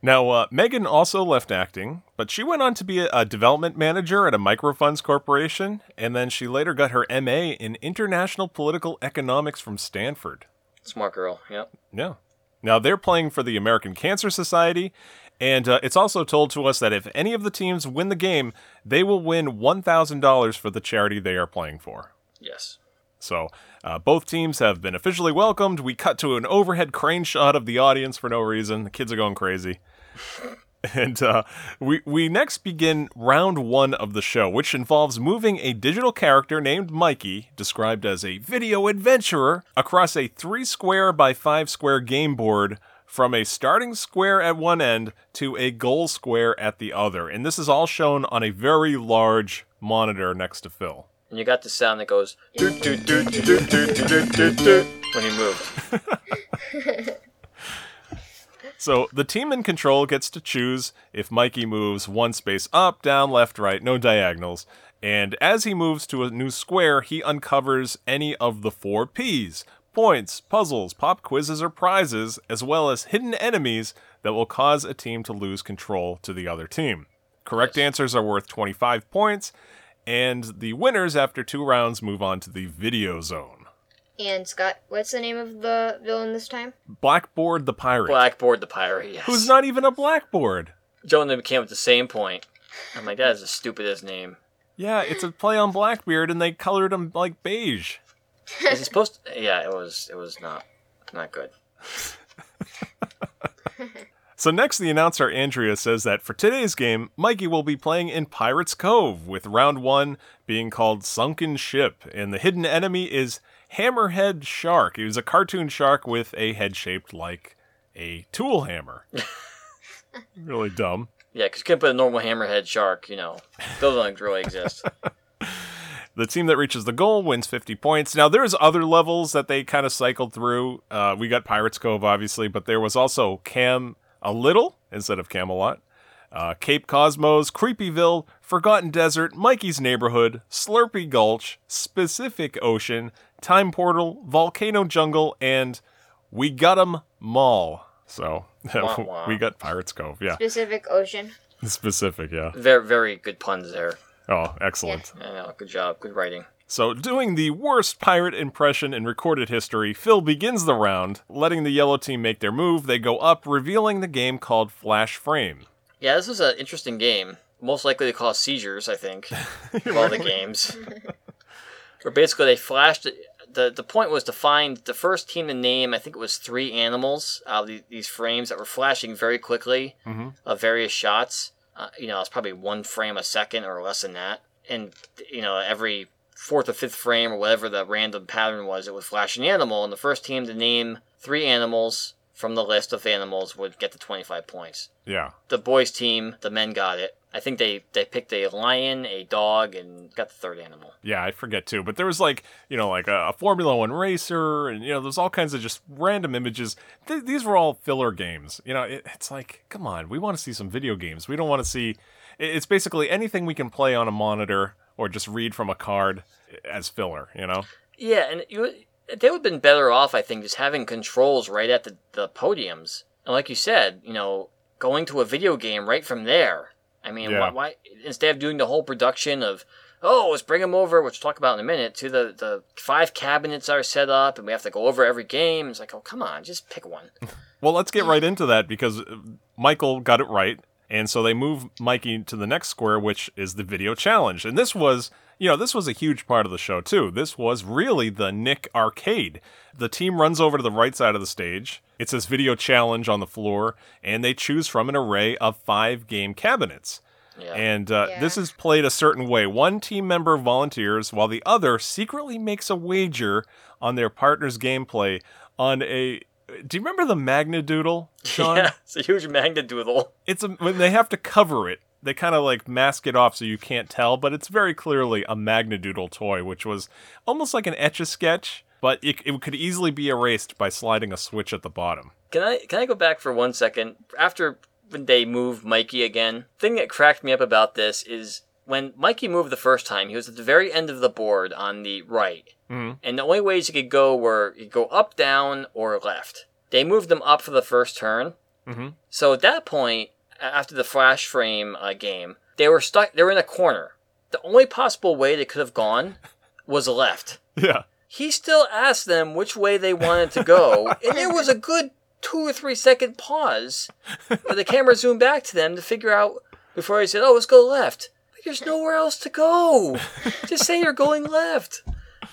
Now, uh, Megan also left acting, but she went on to be a, a development manager at a microfunds corporation, and then she later got her M A in International Political Economics from Stanford. Smart girl, yep. Yeah. Now, they're playing for the American Cancer Society, and uh, it's also told to us that if any of the teams win the game, they will win one thousand dollars for the charity they are playing for. Yes. So, uh, both teams have been officially welcomed. We cut to an overhead crane shot of the audience for no reason. The kids are going crazy. And uh, we we next begin round one of the show, which involves moving a digital character named Mikey, described as a video adventurer, across a three square by five square game board from a starting square at one end to a goal square at the other. And this is all shown on a very large monitor next to Phil. And you got the sound that goes do do do do do do do do when he moved. So the team in control gets to choose if Mikey moves one space up, down, left, right, no diagonals. And as he moves to a new square, he uncovers any of the four Ps: points, puzzles, pop quizzes or prizes, as well as hidden enemies that will cause a team to lose control to the other team. Correct yes. answers are worth twenty-five points, and the winners after two rounds move on to the video zone. And Scott, what's the name of the villain this time? Blackboard the Pirate. Blackboard the Pirate, yes. Who's not even a blackboard. Jonah came up with the same point. I'm like, that is the stupidest name. Yeah, it's a play on Blackbeard, and they colored him like beige. Is he supposed to? Yeah, it was. It was not, not good. So next, the announcer Andrea says that for today's game, Mikey will be playing in Pirate's Cove, with round one being called Sunken Ship, and the hidden enemy is Hammerhead Shark. He was a cartoon shark with a head shaped like a tool hammer. Really dumb. Yeah, because you couldn't put a normal hammerhead shark, you know. Those don't really exist. The team that reaches the goal wins fifty points. Now, there's other levels that they kind of cycled through. Uh, we got Pirate's Cove, obviously, but there was also Cam a Little instead of Camelot, uh, Cape Cosmos, Creepyville, Forgotten Desert, Mikey's Neighborhood, Slurpee Gulch, Specific Ocean, Time Portal, Volcano Jungle, and We Got 'Em Mall. So, wah, wah. We got Pirate's Cove, yeah. Specific Ocean. Specific, yeah. Very, very good puns there. Oh, excellent. Yeah. Yeah, good job, good writing. So, doing the worst pirate impression in recorded history, Phil begins the round, letting the yellow team make their move. They go up, revealing the game called Flash Frame. Yeah, this is an interesting game. Most likely to cause seizures, I think, of all the games. Where basically they flashed... The the point was to find the first team to name, I think it was three animals out of the, these frames that were flashing very quickly of mm-hmm. uh, various shots. Uh, you know, it's probably one frame a second or less than that. And, you know, every fourth or fifth frame or whatever the random pattern was, it would flash an animal. And the first team to name three animals from the list of animals would get the twenty-five points. Yeah. The boys' team, the men got it. I think they, they picked a lion, a dog, and got the third animal. Yeah, I forget too. But there was like, you know, like a Formula One racer, and, you know, there's all kinds of just random images. Th- these were all filler games. You know, it, it's like, come on, we want to see some video games. We don't want to see... It's basically anything we can play on a monitor or just read from a card as filler, you know? Yeah, and you, they would have been better off, I think, just having controls right at the, the podiums. And like you said, you know, going to a video game right from there... I mean, yeah. why, why instead of doing the whole production of, oh, let's bring them over, which we'll talk about in a minute, to the, the five cabinets are set up, and we have to go over every game. It's like, oh, come on, just pick one. Well, let's get right into that, because Michael got it right, and so they move Mikey to the next square, which is the video challenge. And this was, you know, this was a huge part of the show, too. This was really the Nick Arcade. The team runs over to the right side of the stage. It says video challenge on the floor, and they choose from an array of five game cabinets. Yeah. And uh, yeah. this is played a certain way. One team member volunteers while the other secretly makes a wager on their partner's gameplay on a... Do you remember the Magnadoodle, Sean? Yeah, it's a huge Magnadoodle. It's a, when they have to cover it, they kind of like mask it off so you can't tell, but it's very clearly a Magnadoodle toy, which was almost like an Etch-a-Sketch. But it, it could easily be erased by sliding a switch at the bottom. Can I can I go back for one second? After when they moved Mikey again, the thing that cracked me up about this is when Mikey moved the first time, he was at the very end of the board on the right. Mm-hmm. And the only ways he could go were you go up, down, or left. They moved him up for the first turn. Mm-hmm. So at that point, after the Flash Frame uh, game, they were stuck. They were in a corner. The only possible way they could have gone was left. Yeah. He still asked them which way they wanted to go, and there was a good two or three second pause where the camera zoomed back to them to figure out before he said, oh, let's go left. Like, there's nowhere else to go. Just say you're going left.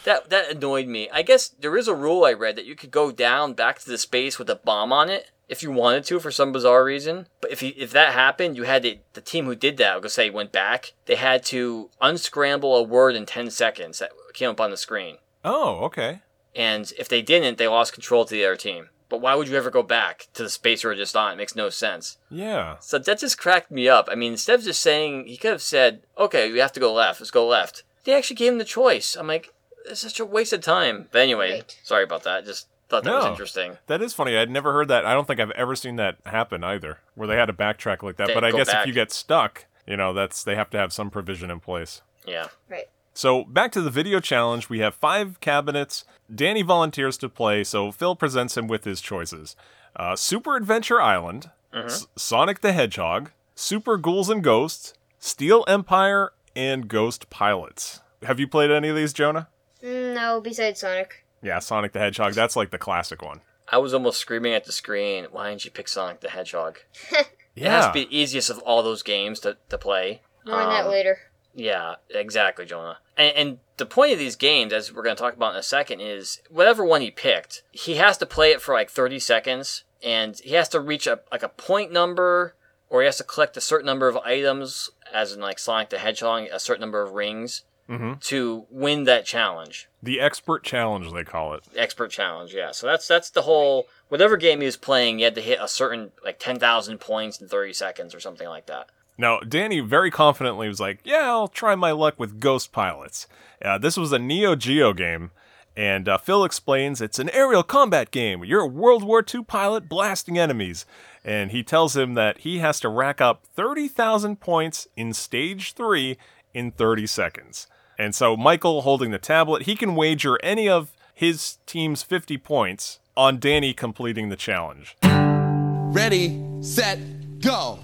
That that annoyed me. I guess there is a rule I read that you could go down back to the space with a bomb on it if you wanted to for some bizarre reason. But if you, if that happened, you had to, the team who did that, I would say went back, they had to unscramble a word in ten seconds that came up on the screen. Oh, okay. And if they didn't, they lost control to the other team. But why would you ever go back to the space you were just on? It makes no sense. Yeah. So that just cracked me up. I mean, instead of just saying, he could have said, okay, we have to go left. Let's go left. They actually gave him the choice. I'm like, it's such a waste of time. But anyway, right. Sorry about that. Just thought that no, was interesting. That is funny. I'd never heard that. I don't think I've ever seen that happen either, where they had to backtrack like that. They but I guess back. If you get stuck, you know, that's they have to have some provision in place. Yeah. Right. So back to the video challenge, we have five cabinets. Danny volunteers to play, so Phil presents him with his choices. Uh, Super Adventure Island, mm-hmm. S- Sonic the Hedgehog, Super Ghouls and Ghosts, Steel Empire, and Ghost Pilots. Have you played any of these, Jonah? No, besides Sonic. Yeah, Sonic the Hedgehog, that's like the classic one. I was almost screaming at the screen, why didn't you pick Sonic the Hedgehog? Yeah. It has to be the easiest of all those games to, to play. More um, on that later. Yeah, exactly, Jonah. And, and the point of these games, as we're going to talk about in a second, is whatever one he picked, he has to play it for like thirty seconds, and he has to reach a like a point number, or he has to collect a certain number of items, as in like Sonic the Hedgehog, a certain number of rings, mm-hmm. to win that challenge. The expert challenge, they call it. Expert challenge, yeah. So that's that's the whole, whatever game he was playing, he had to hit a certain, like ten thousand points in thirty seconds or something like that. Now, Danny very confidently was like, yeah, I'll try my luck with Ghost Pilots. Uh, this was a Neo Geo game, and uh, Phil explains it's an aerial combat game. You're a World War Two pilot blasting enemies. And he tells him that he has to rack up thirty thousand points in Stage three in thirty seconds. And so Michael, holding the tablet, he can wager any of his team's fifty points on Danny completing the challenge. Ready, set, go!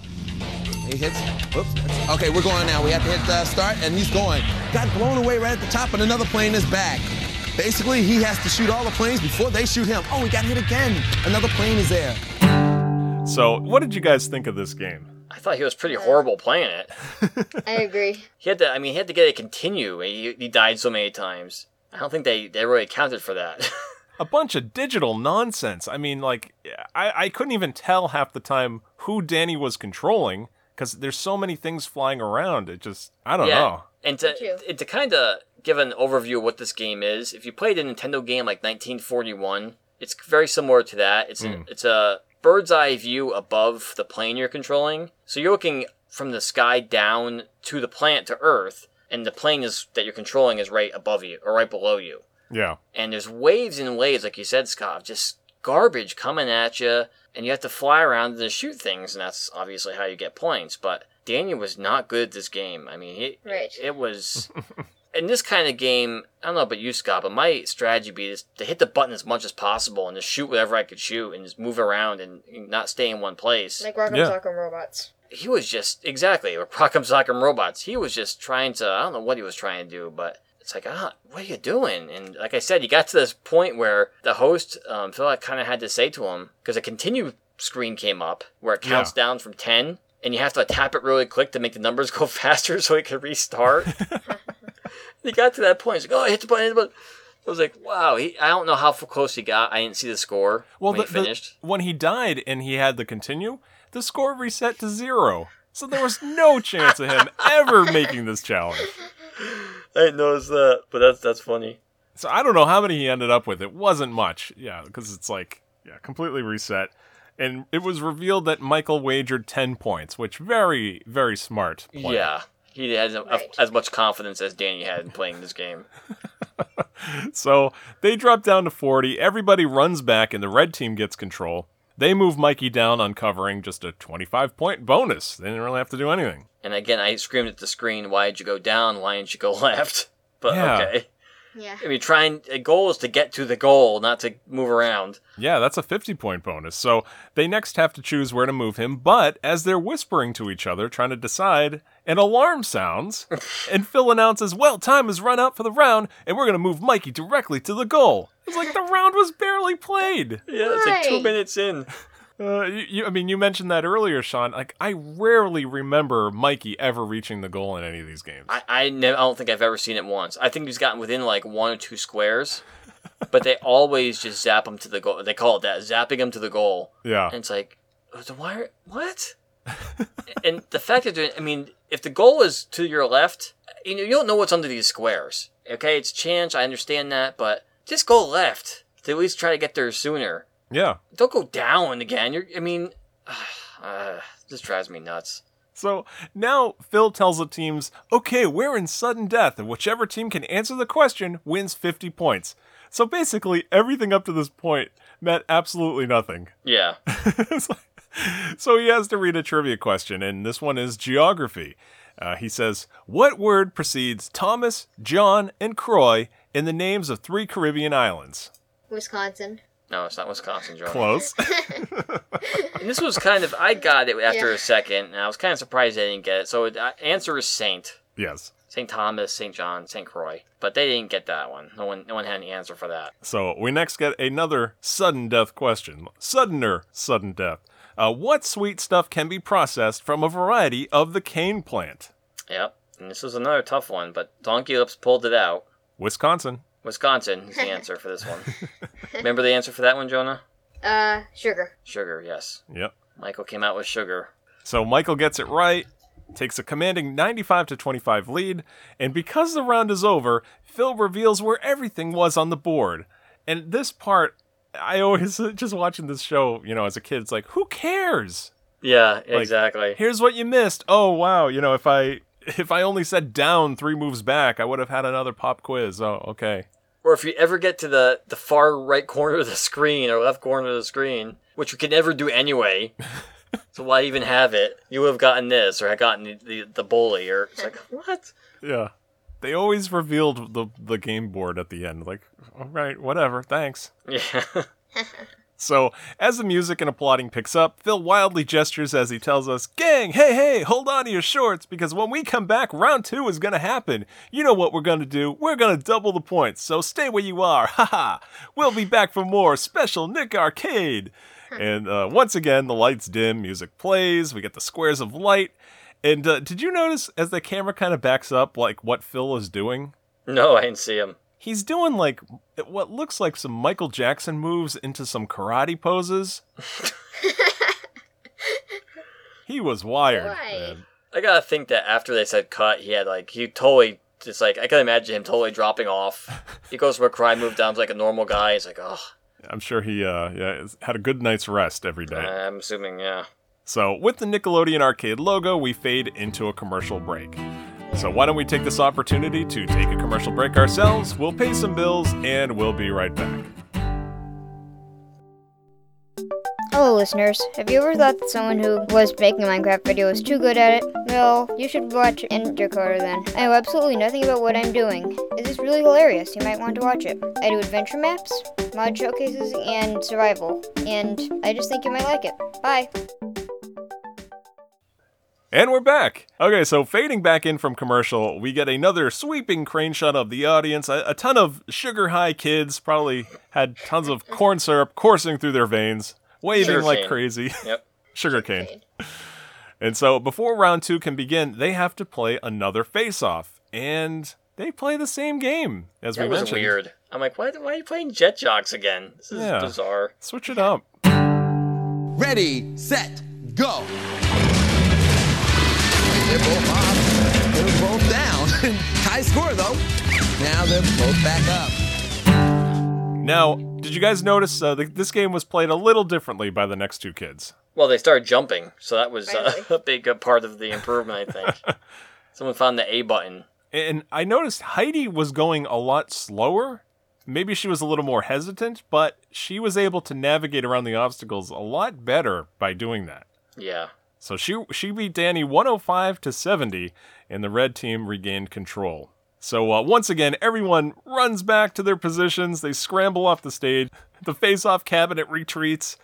He hits, oops, okay, we're going now. We have to hit uh, start, and he's going. Got blown away right at the top, and another plane is back. Basically, he has to shoot all the planes before they shoot him. Oh, he got hit again. Another plane is there. So, what did you guys think of this game? I thought he was pretty horrible playing it. I agree. He had to, I mean, he had to get it continue. He, he died so many times. I don't think they, they really accounted for that. A bunch of digital nonsense. I mean, like, I, I couldn't even tell half the time who Danny was controlling. Because there's so many things flying around, it just, I don't yeah. know. And to, to kind of give an overview of what this game is, if you played a Nintendo game like nineteen forty-one, it's very similar to that. It's, mm. an, it's a bird's eye view above the plane you're controlling. So you're looking from the sky down to the planet, to Earth, and the plane is that you're controlling is right above you, or right below you. Yeah. And there's waves and waves, like you said, Scott, just garbage coming at you. And you have to fly around and shoot things, and that's obviously how you get points. But Daniel was not good at this game. I mean, he, right. it, it was... in this kind of game, I don't know about you, Scott, but my strategy be is to hit the button as much as possible and just shoot whatever I could shoot and just move around and not stay in one place. Like Rock'em yeah. Sock'em Robots. He was just... Exactly, like Rock'em Sock'em Robots. He was just trying to... I don't know what he was trying to do, but... It's like, ah, what are you doing? And like I said, you got to this point where the host, um, Phil, I kind of had to say to him, because a continue screen came up where it counts yeah. down from ten, and you have to tap it really quick to make the numbers go faster so it can restart. You got to that point. It's like, oh, I hit the button, hit the button. I was like, wow, he, I don't know how close he got. I didn't see the score well, when the, he finished. The, when he died and he had the continue, the score reset to zero. So there was no chance of him ever making this challenge. I didn't notice that, but that's that's funny. So I don't know how many he ended up with. It wasn't much, yeah, because it's like, yeah, completely reset. And it was revealed that Michael wagered ten points, which very, very smart player. Yeah, he has right. as much confidence as Danny had in playing this game. So they drop down to forty. Everybody runs back, and the red team gets control. They move Mikey down, uncovering just a twenty-five point bonus. They didn't really have to do anything. And again, I screamed at the screen, why did you go down? Why didn't you go left? But yeah. okay. Yeah. I mean, trying, a goal is to get to the goal, not to move around. Yeah, that's a fifty point bonus. So they next have to choose where to move him. But as they're whispering to each other, trying to decide, an alarm sounds. And Phil announces, well, time has run out for the round, and we're going to move Mikey directly to the goal. It's like the round was barely played. Yeah, it's like two minutes in. Uh, you, you, I mean, you mentioned that earlier, Sean. Like, I rarely remember Mikey ever reaching the goal in any of these games. I I, ne- I don't think I've ever seen it once. I think he's gotten within like one or two squares, but they always just zap him to the goal. They call it that, zapping him to the goal. Yeah, and it's like, why? Are, what? And the fact that, I mean, if the goal is to your left, you know, you don't know what's under these squares. Okay, it's chance. I understand that, but. Just go left to at least try to get there sooner. Yeah. Don't go down again. You're, I mean, uh, this drives me nuts. So now Phil tells the teams, okay, we're in sudden death, and whichever team can answer the question wins fifty points. So basically, everything up to this point meant absolutely nothing. Yeah. So he has to read a trivia question, and this one is geography. Uh, he says, what word precedes Thomas, John, and Croy in the names of three Caribbean islands? Wisconsin. No, it's not Wisconsin, John. Close. And this was kind of, I got it after yeah. a second, and I was kind of surprised they didn't get it. So the uh, answer is Saint. Yes. Saint Thomas, Saint John, Saint Croix. But they didn't get that one. No one no one had any answer for that. So we next get another sudden death question. Suddener sudden death. Uh, what sweet stuff can be processed from a variety of the cane plant? Yep. And this was another tough one, but Donkey Lips pulled it out. Wisconsin. Wisconsin is the answer for this one. Remember the answer for that one, Jonah? Uh, sugar. Sugar, yes. Yep. Michael came out with sugar. So Michael gets it right. Takes a commanding ninety-five to twenty-five lead, and because the round is over, Phil reveals where everything was on the board. And this part, I always, just watching this show, you know, as a kid, it's like, who cares? Yeah, like, exactly. Here's what you missed. Oh, wow, you know, if I if I only said down three moves back, I would have had another pop quiz. Oh, okay. Or if you ever get to the, the far right corner of the screen, or left corner of the screen, which you can never do anyway... So why even have it? You would have gotten this, or had gotten the, the, the bully, or it's like, what? Yeah. They always revealed the, the game board at the end. Like, all right, whatever, thanks. Yeah. So, as the music and applauding picks up, Phil wildly gestures as he tells us, gang, hey, hey, hold on to your shorts, because when we come back, round two is going to happen. You know what we're going to do. We're going to double the points, so stay where you are. Ha ha. We'll be back for more special Nick Arcade. And uh, once again, the lights dim, music plays, we get the squares of light. And uh, did you notice, as the camera kind of backs up, like, what Phil is doing? No, I didn't see him. He's doing, like, what looks like some Michael Jackson moves into some karate poses. He was wired, man. I gotta think that after they said cut, he had, like, he totally... just like, I can imagine him totally dropping off. He goes from a cry move down to, like, a normal guy. He's like, oh... I'm sure he uh, yeah, had a good night's rest every day. Uh, I'm assuming, yeah. So, with the Nickelodeon Arcade logo, we fade into a commercial break. So why don't we take this opportunity to take a commercial break ourselves, we'll pay some bills, and we'll be right back. Hello, listeners. Have you ever thought that someone who was making a Minecraft video was too good at it? Well, you should watch Intercoder then. I know absolutely nothing about what I'm doing. It is really hilarious. You might want to watch it. I do adventure maps, mod showcases, and survival. And I just think you might like it. Bye. And we're back. Okay, so fading back in from commercial, we get another sweeping crane shot of the audience. A, a ton of sugar high kids probably had tons of corn syrup coursing through their veins. Waving sugar like cane. Crazy. Yep. Sugar cane. And so before round two can begin, they have to play another face-off. And they play the same game, as that we mentioned. That was weird. I'm like, why, why are you playing Jet Jocks again? This is yeah. bizarre. Switch it up. Ready, set, go. They're both off. They're both down. High score, though. Now they're both back up. Now... did you guys notice uh, th- this game was played a little differently by the next two kids? Well, they started jumping, so that was uh, a big uh, part of the improvement, I think. Someone found the A button. And I noticed Heidi was going a lot slower. Maybe she was a little more hesitant, but she was able to navigate around the obstacles a lot better by doing that. Yeah. So she she beat Danny one oh five to seventy, and the red team regained control. So uh, once again, everyone runs back to their positions. They scramble off the stage. The face-off cabinet retreats.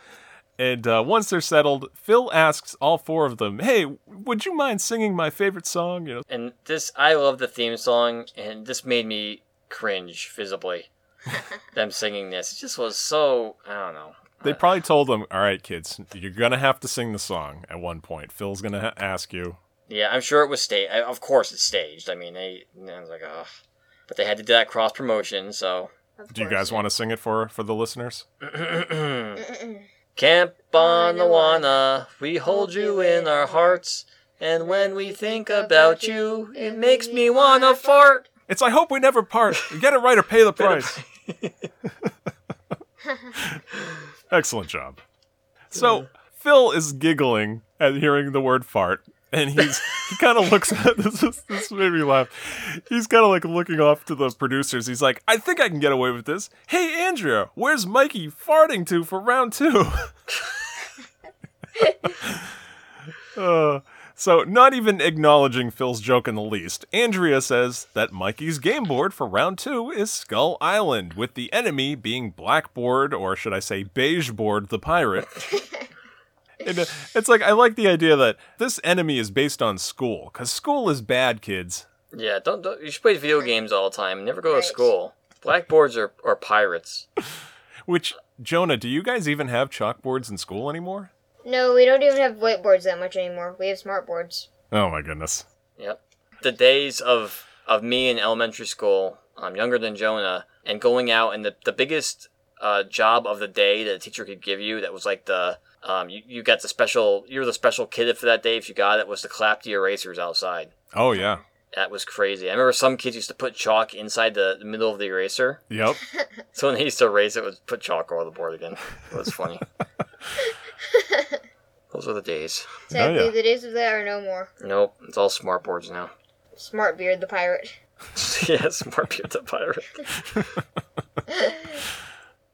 And uh, once they're settled, Phil asks all four of them, hey, would you mind singing my favorite song? You know. And this, I love the theme song, and this made me cringe visibly. Them singing this. It just was so, I don't know. They probably told them, all right, kids, you're going to have to sing the song at one point. Phil's going to ha- ask you. Yeah, I'm sure it was staged. Of course it's staged. I mean, they, I was like, ugh. But they had to do that cross-promotion, so... do you guys want to sing it for for the listeners? Camp Bonawana, we hold you in our hearts, and when we think about you, it makes me want to fart. It's I hope we never part. Get it right or pay the price. Excellent job. So, Phil is giggling at hearing the word fart. And he's he kind of looks at this. Is, this made me laugh. He's kind of like looking off to the producers. He's like, I think I can get away with this. Hey, Andrea, where's Mikey farting to for round two? uh, So, not even acknowledging Phil's joke in the least, Andrea says that Mikey's game board for round two is Skull Island, with the enemy being Blackboard, or should I say Beigeboard the pirate. And it's like, I like the idea that this enemy is based on school, because school is bad, kids. Yeah, don't, don't you should play video games all the time. Never go to school. Blackboards are, are pirates. Which, Jonah, do you guys even have chalkboards in school anymore? No, we don't even have whiteboards that much anymore. We have smartboards. Oh my goodness. Yep. The days of, of me in elementary school, I'm younger than Jonah, and going out and the, the biggest uh, job of the day that a teacher could give you that was like the... Um, you, you got the special, you were the special kid for that day if you got it, was to clap the erasers outside. Oh, yeah. That was crazy. I remember some kids used to put chalk inside the, the middle of the eraser. Yep. So when they used to erase it, it would put chalk all over the board again. It was funny. Those are the days. Sadly, oh, yeah. The days of that are no more. Nope. It's all smart boards now. Smart Beard the Pirate. Yeah, Smart Beard the Pirate.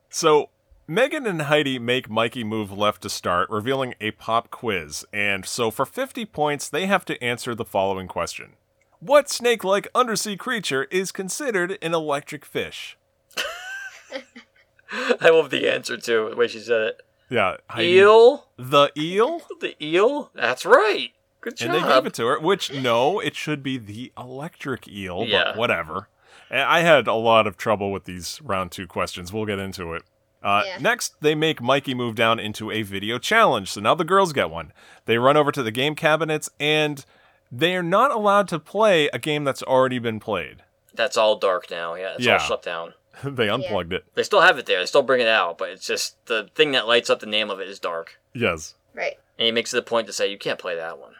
So... Megan and Heidi make Mikey move left to start, revealing a pop quiz, and so for fifty points, they have to answer the following question. What snake-like undersea creature is considered an electric fish? I love the answer, too, the way she said it. Yeah. Heidi, eel? The eel? The eel? That's right. Good job. And they gave it to her, which, no, it should be the electric eel, yeah. But whatever. And I had a lot of trouble with these round two questions. We'll get into it. Uh, yeah. Next, they make Mikey move down into a video challenge, so now the girls get one. They run over to the game cabinets, and they are not allowed to play a game that's already been played. That's all dark now, yeah. It's yeah. all shut down. They unplugged yeah. it. They still have it there. They still bring it out, but it's just the thing that lights up the name of it is dark. Yes. Right. And he makes it a point to say, you can't play that one.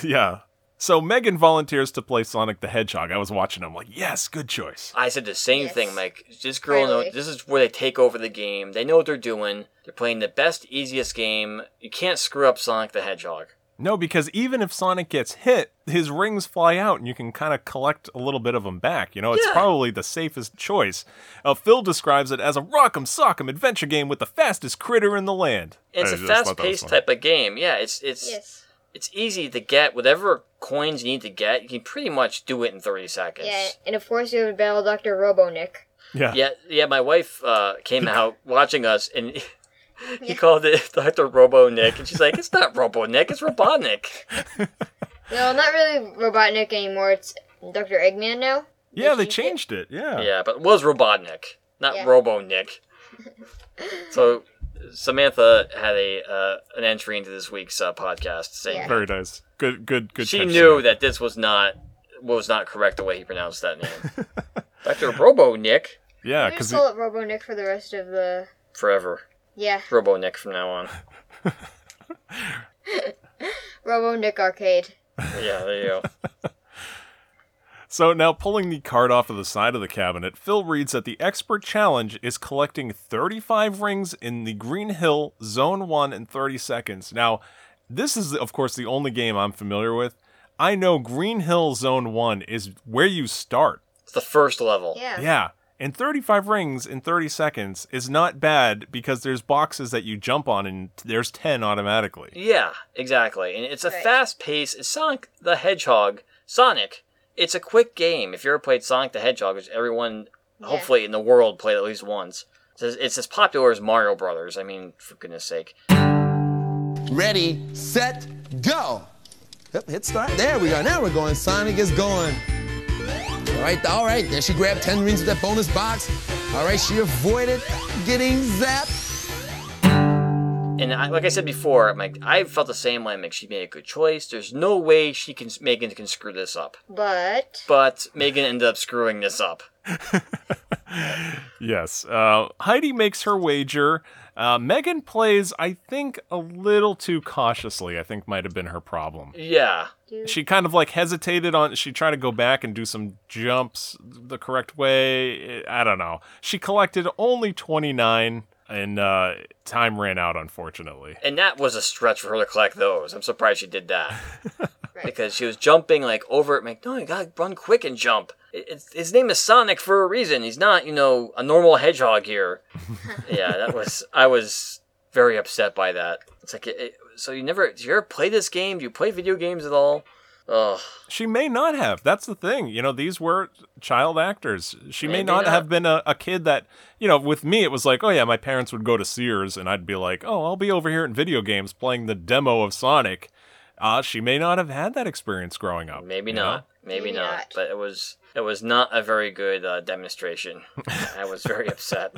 Yeah. So Megan volunteers to play Sonic the Hedgehog. I was watching him like, yes, good choice. I said the same yes. thing, Mike. This girl knows, this is where they take over the game. They know what they're doing. They're playing the best, easiest game. You can't screw up Sonic the Hedgehog. No, because even if Sonic gets hit, his rings fly out and you can kind of collect a little bit of them back. You know, it's yeah. probably the safest choice. Uh, Phil describes it as a rock'em sock'em adventure game with the fastest critter in the land. It's I a fast-paced type of game. Yeah, it's... it's yes. It's easy to get whatever coins you need to get. You can pretty much do it in thirty seconds. Yeah, and of course you have to battle Doctor Robonick. Yeah. Yeah, yeah. My wife uh, came out watching us, and he yeah. called it Doctor Robonick, and she's like, it's not Robonick, it's Robotnik. No, not really Robotnik anymore. It's Doctor Eggman now. Yeah, they, they changed it. it, yeah. Yeah, but it was Robotnik, not yeah. Robonick. So... Samantha had a uh, an entry into this week's uh, podcast saying yeah. very nice, good, good, good. She knew there. that this was not was not correct the way he pronounced that name, Doctor Robonick. Yeah, because call he... it Robonick for the rest of the forever. Yeah, Robonick from now on. Robonick Arcade. Yeah, there you go. So now pulling the card off of the side of the cabinet, Phil reads that the expert challenge is collecting thirty-five rings in the Green Hill Zone one in thirty seconds. Now, this is, of course, the only game I'm familiar with. I know Green Hill Zone one is where you start. It's the first level. Yeah. Yeah. And thirty-five rings in thirty seconds is not bad because there's boxes that you jump on and there's ten automatically. Yeah, exactly. And it's a right. fast pace. It's Sonic the Hedgehog. Sonic. It's a quick game. If you ever played Sonic the Hedgehog, which everyone, yeah. hopefully, in the world played at least once, it's as popular as Mario Brothers. I mean, for goodness sake. Ready, set, go. Yep, hit start. There we go. Now we're going. Sonic is going. All right, all right. There she grabbed ten rings with that bonus box. All right, she avoided getting zapped. And I, like I said before, Mike, I felt the same way. Like, she made a good choice. There's no way she can Megan can screw this up. But but Megan ended up screwing this up. Yes. Uh, Heidi makes her wager. Uh, Megan plays, I think, a little too cautiously. I think might have been her problem. Yeah. She kind of like hesitated on. She tried to go back and do some jumps the correct way. I don't know. She collected only twenty-nine. And uh, time ran out, unfortunately. And that was a stretch for her to collect those. I'm surprised she did that. Right. Because she was jumping, like, over it. Like, no, you gotta run quick and jump. It's, his name is Sonic for a reason. He's not, you know, a normal hedgehog here. Yeah, that was... I was very upset by that. It's like, it, it, So you never, did you ever play this game? Do you play video games at all? Ugh. She may not have. That's the thing. You know, these were child actors. She Maybe may not, not have been a, a kid that, you know, with me, it was like, oh, yeah, my parents would go to Sears and I'd be like, oh, I'll be over here in video games playing the demo of Sonic. Uh, she may not have had that experience growing up. Maybe not. Maybe, Maybe not. not. But it was it was not a very good uh, demonstration. I was very upset.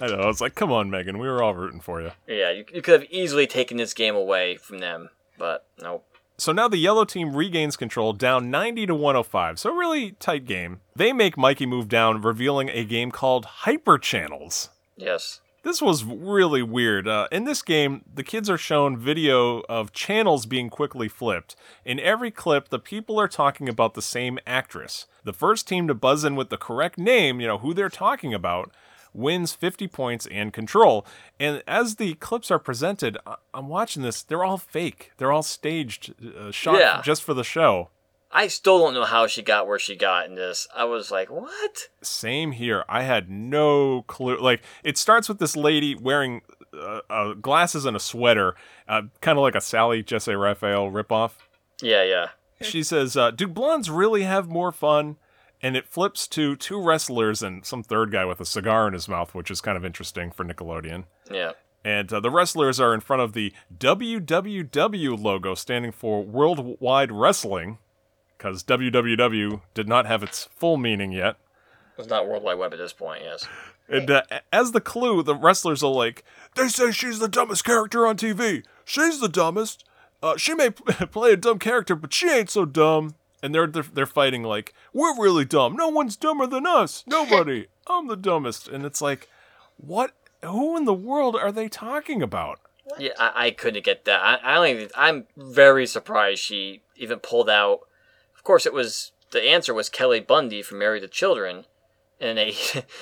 I know. I was like, come on, Megan. We were all rooting for you. Yeah, you, you could have easily taken this game away from them, but nope. So now the yellow team regains control, down ninety to one oh five. So really tight game. They make Mikey move down, revealing a game called Hyper Channels. Yes. This was really weird. Uh, in this game, the kids are shown video of channels being quickly flipped. In every clip, the people are talking about the same actress. The first team to buzz in with the correct name, you know, who they're talking about, wins fifty points and control. And as the clips are presented, I- I'm watching this, they're all fake. They're all staged, uh, shot yeah. just for the show. I still don't know how she got where she got in this. I was like, what? Same here. I had no clue. Like, it starts with this lady wearing uh, uh, glasses and a sweater, uh, kind of like a Sally Jesse Raphael ripoff. Yeah, yeah. She says, uh, do blondes really have more fun? And it flips to two wrestlers and some third guy with a cigar in his mouth, which is kind of interesting for Nickelodeon. Yeah. And uh, the wrestlers are in front of the W W W logo, standing for Worldwide Wrestling. Because W W W did not have its full meaning yet. It's not World Wide Web at this point, yes. And uh, as the clue, the wrestlers are like, they say she's the dumbest character on T V. She's the dumbest. Uh, she may p- play a dumb character, but she ain't so dumb. And they're, they're they're fighting like, we're really dumb. No one's dumber than us. Nobody. I'm the dumbest. And it's like, what? Who in the world are they talking about? What? Yeah, I, I couldn't get that. I, I don't even, I'm very surprised she even pulled out. Of course, it was, the answer was Kelly Bundy from Married to Children, and they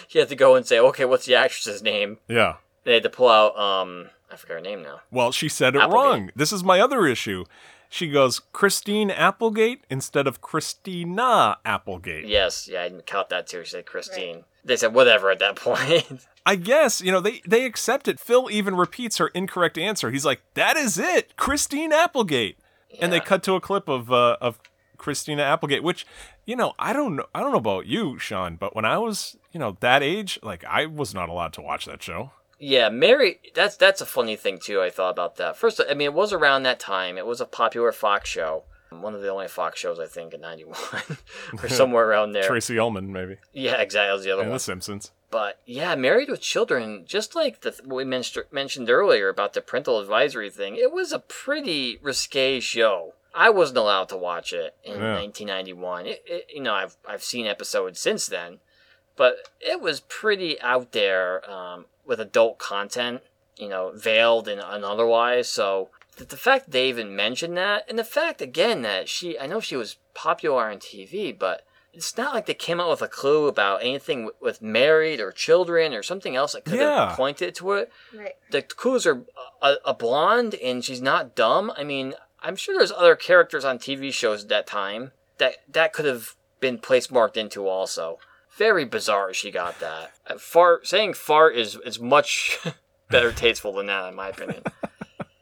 he had to go and say, okay, what's the actress's name? Yeah. They had to pull out, um, I forget her name now. Well, she said it Applegate. Wrong. This is my other issue. She goes Christine Applegate instead of Christina Applegate. Yes, yeah, I didn't count that too. She said Christine. Right. They said whatever at that point. I guess, you know, they, they accept it. Phil even repeats her incorrect answer. He's like, that is it, Christine Applegate. Yeah. And they cut to a clip of uh, of Christina Applegate, which, you know, I don't know, I don't know about you, Sean, but when I was, you know, that age, like, I was not allowed to watch that show. Yeah, Mary, that's that's a funny thing, too, I thought about that. First, I mean, it was around that time. It was a popular Fox show. One of the only Fox shows, I think, in ninety-one or somewhere around there. Tracy Ullman, maybe. Yeah, exactly. That was the other and one. And The Simpsons. But, yeah, Married with Children, just like the we men- mentioned earlier about the parental advisory thing, it was a pretty risque show. I wasn't allowed to watch it in yeah. nineteen ninety-one. It, it, you know, I've I've seen episodes since then, but it was pretty out there um, with adult content, you know, veiled and, and otherwise. So the, the fact they even mentioned that, and the fact, again, that she, I know she was popular on T V, but it's not like they came out with a clue about anything with, with married or children or something else that could yeah. have pointed to it. Right. The clues are a, a blonde and she's not dumb. I mean, I'm sure there's other characters on T V shows at that time that that could have been place marked into also. Very bizarre she got that. Fart, saying fart is, is much better tasteful than that, in my opinion.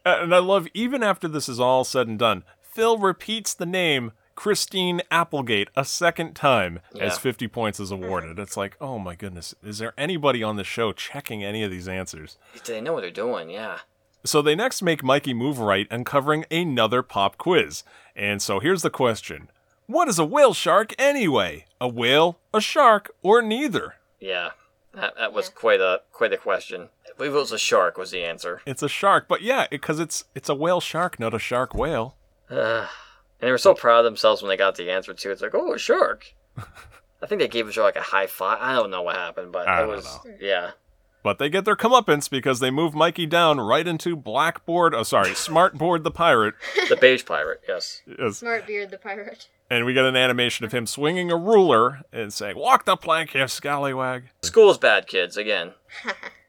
And I love, even after this is all said and done, Phil repeats the name Christine Applegate a second time yeah. as fifty points is awarded. It's like, oh my goodness, is there anybody on the show checking any of these answers? Do they know what they're doing? Yeah. So they next make Mikey move right, uncovering another pop quiz. And so here's the question. What is a whale shark anyway? A whale, a shark, or neither? Yeah, that, that was yeah. quite a quite a question. I believe it was a shark was the answer. It's a shark, but yeah, because it, it's it's a whale shark, not a shark whale. Uh, and they were so proud of themselves when they got the answer, too. It's like, oh, a shark. I think they gave the shark like a high five. I don't know what happened, but I it was, know. yeah. But they get their comeuppance because they move Mikey down right into Blackboard, oh sorry, Smartboard the Pirate. The beige pirate, yes. yes. Smartbeard the Pirate. And we get an animation of him swinging a ruler and saying, walk the plank, you scallywag. School's bad, kids, again.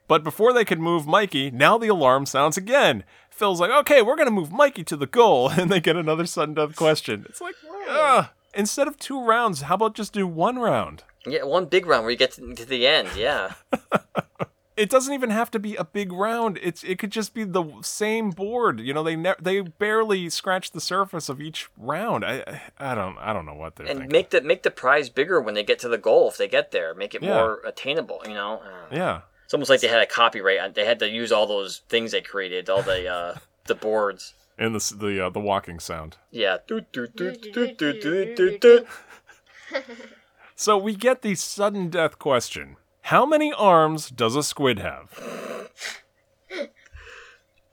But before they could move Mikey, now the alarm sounds again. Phil's like, okay, we're going to move Mikey to the goal, and they get another sudden death question. It's like, uh, instead of two rounds, how about just do one round? Yeah, one big round where you get to the end, yeah. It doesn't even have to be a big round. It's it could just be the same board. You know, they ne- they barely scratch the surface of each round. I I don't I don't know what they're and thinking. And make the make the prize bigger when they get to the goal. If they get there, make it yeah. more attainable. You know. Yeah. It's almost like they had a copyright. They had to use all those things they created, all the uh, the boards. And the the uh, the walking sound. Yeah. So we get the sudden death question. How many arms does a squid have?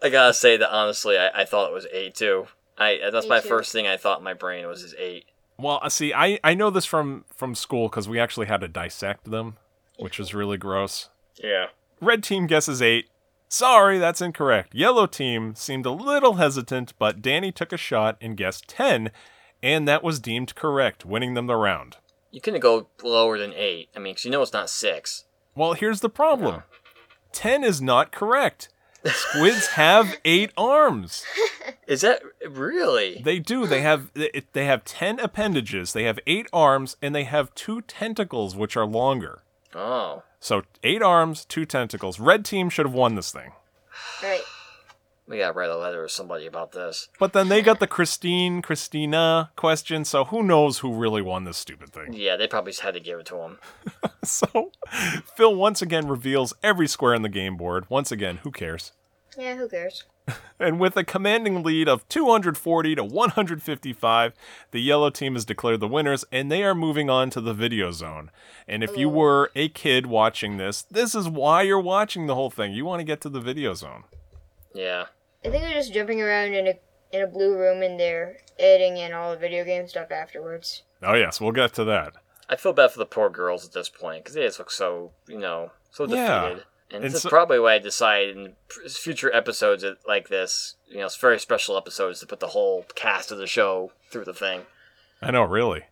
I gotta say that honestly, I, I thought it was eight too. I that's eight my two. First thing I thought in my brain was is eight. Well, see, I, I know this from, from school because we actually had to dissect them, which was really gross. Yeah. Red team guesses eight. Sorry, that's incorrect. Yellow team seemed a little hesitant, but Danny took a shot and guessed ten, and that was deemed correct, winning them the round. You couldn't go lower than eight. I mean, because you know it's not six. Well, here's the problem. No. Ten is not correct. Squids have eight arms. Is that really? They do. They have they have ten appendages. They have eight arms, and they have two tentacles, which are longer. Oh. So eight arms, two tentacles. Red team should have won this thing. Right. We gotta write a letter to somebody about this. But then they got the Christine, Christina question, so who knows who really won this stupid thing. Yeah, they probably just had to give it to him. So, Phil once again reveals every square on the game board. Once again, who cares? Yeah, who cares? And with a commanding lead of two hundred forty to one hundred fifty-five, the yellow team is declared the winners, and they are moving on to the video zone. And if Ooh. you were a kid watching this, this is why you're watching the whole thing. You want to get to the video zone. Yeah. I think they're just jumping around in a in a blue room and they're adding in all the video game stuff afterwards. Oh, yes. We'll get to that. I feel bad for the poor girls at this point because they just look so, you know, so yeah. defeated. And, and this so- is probably why I decided in future episodes like this, you know, it's very special episodes to put the whole cast of the show through the thing. I know, really.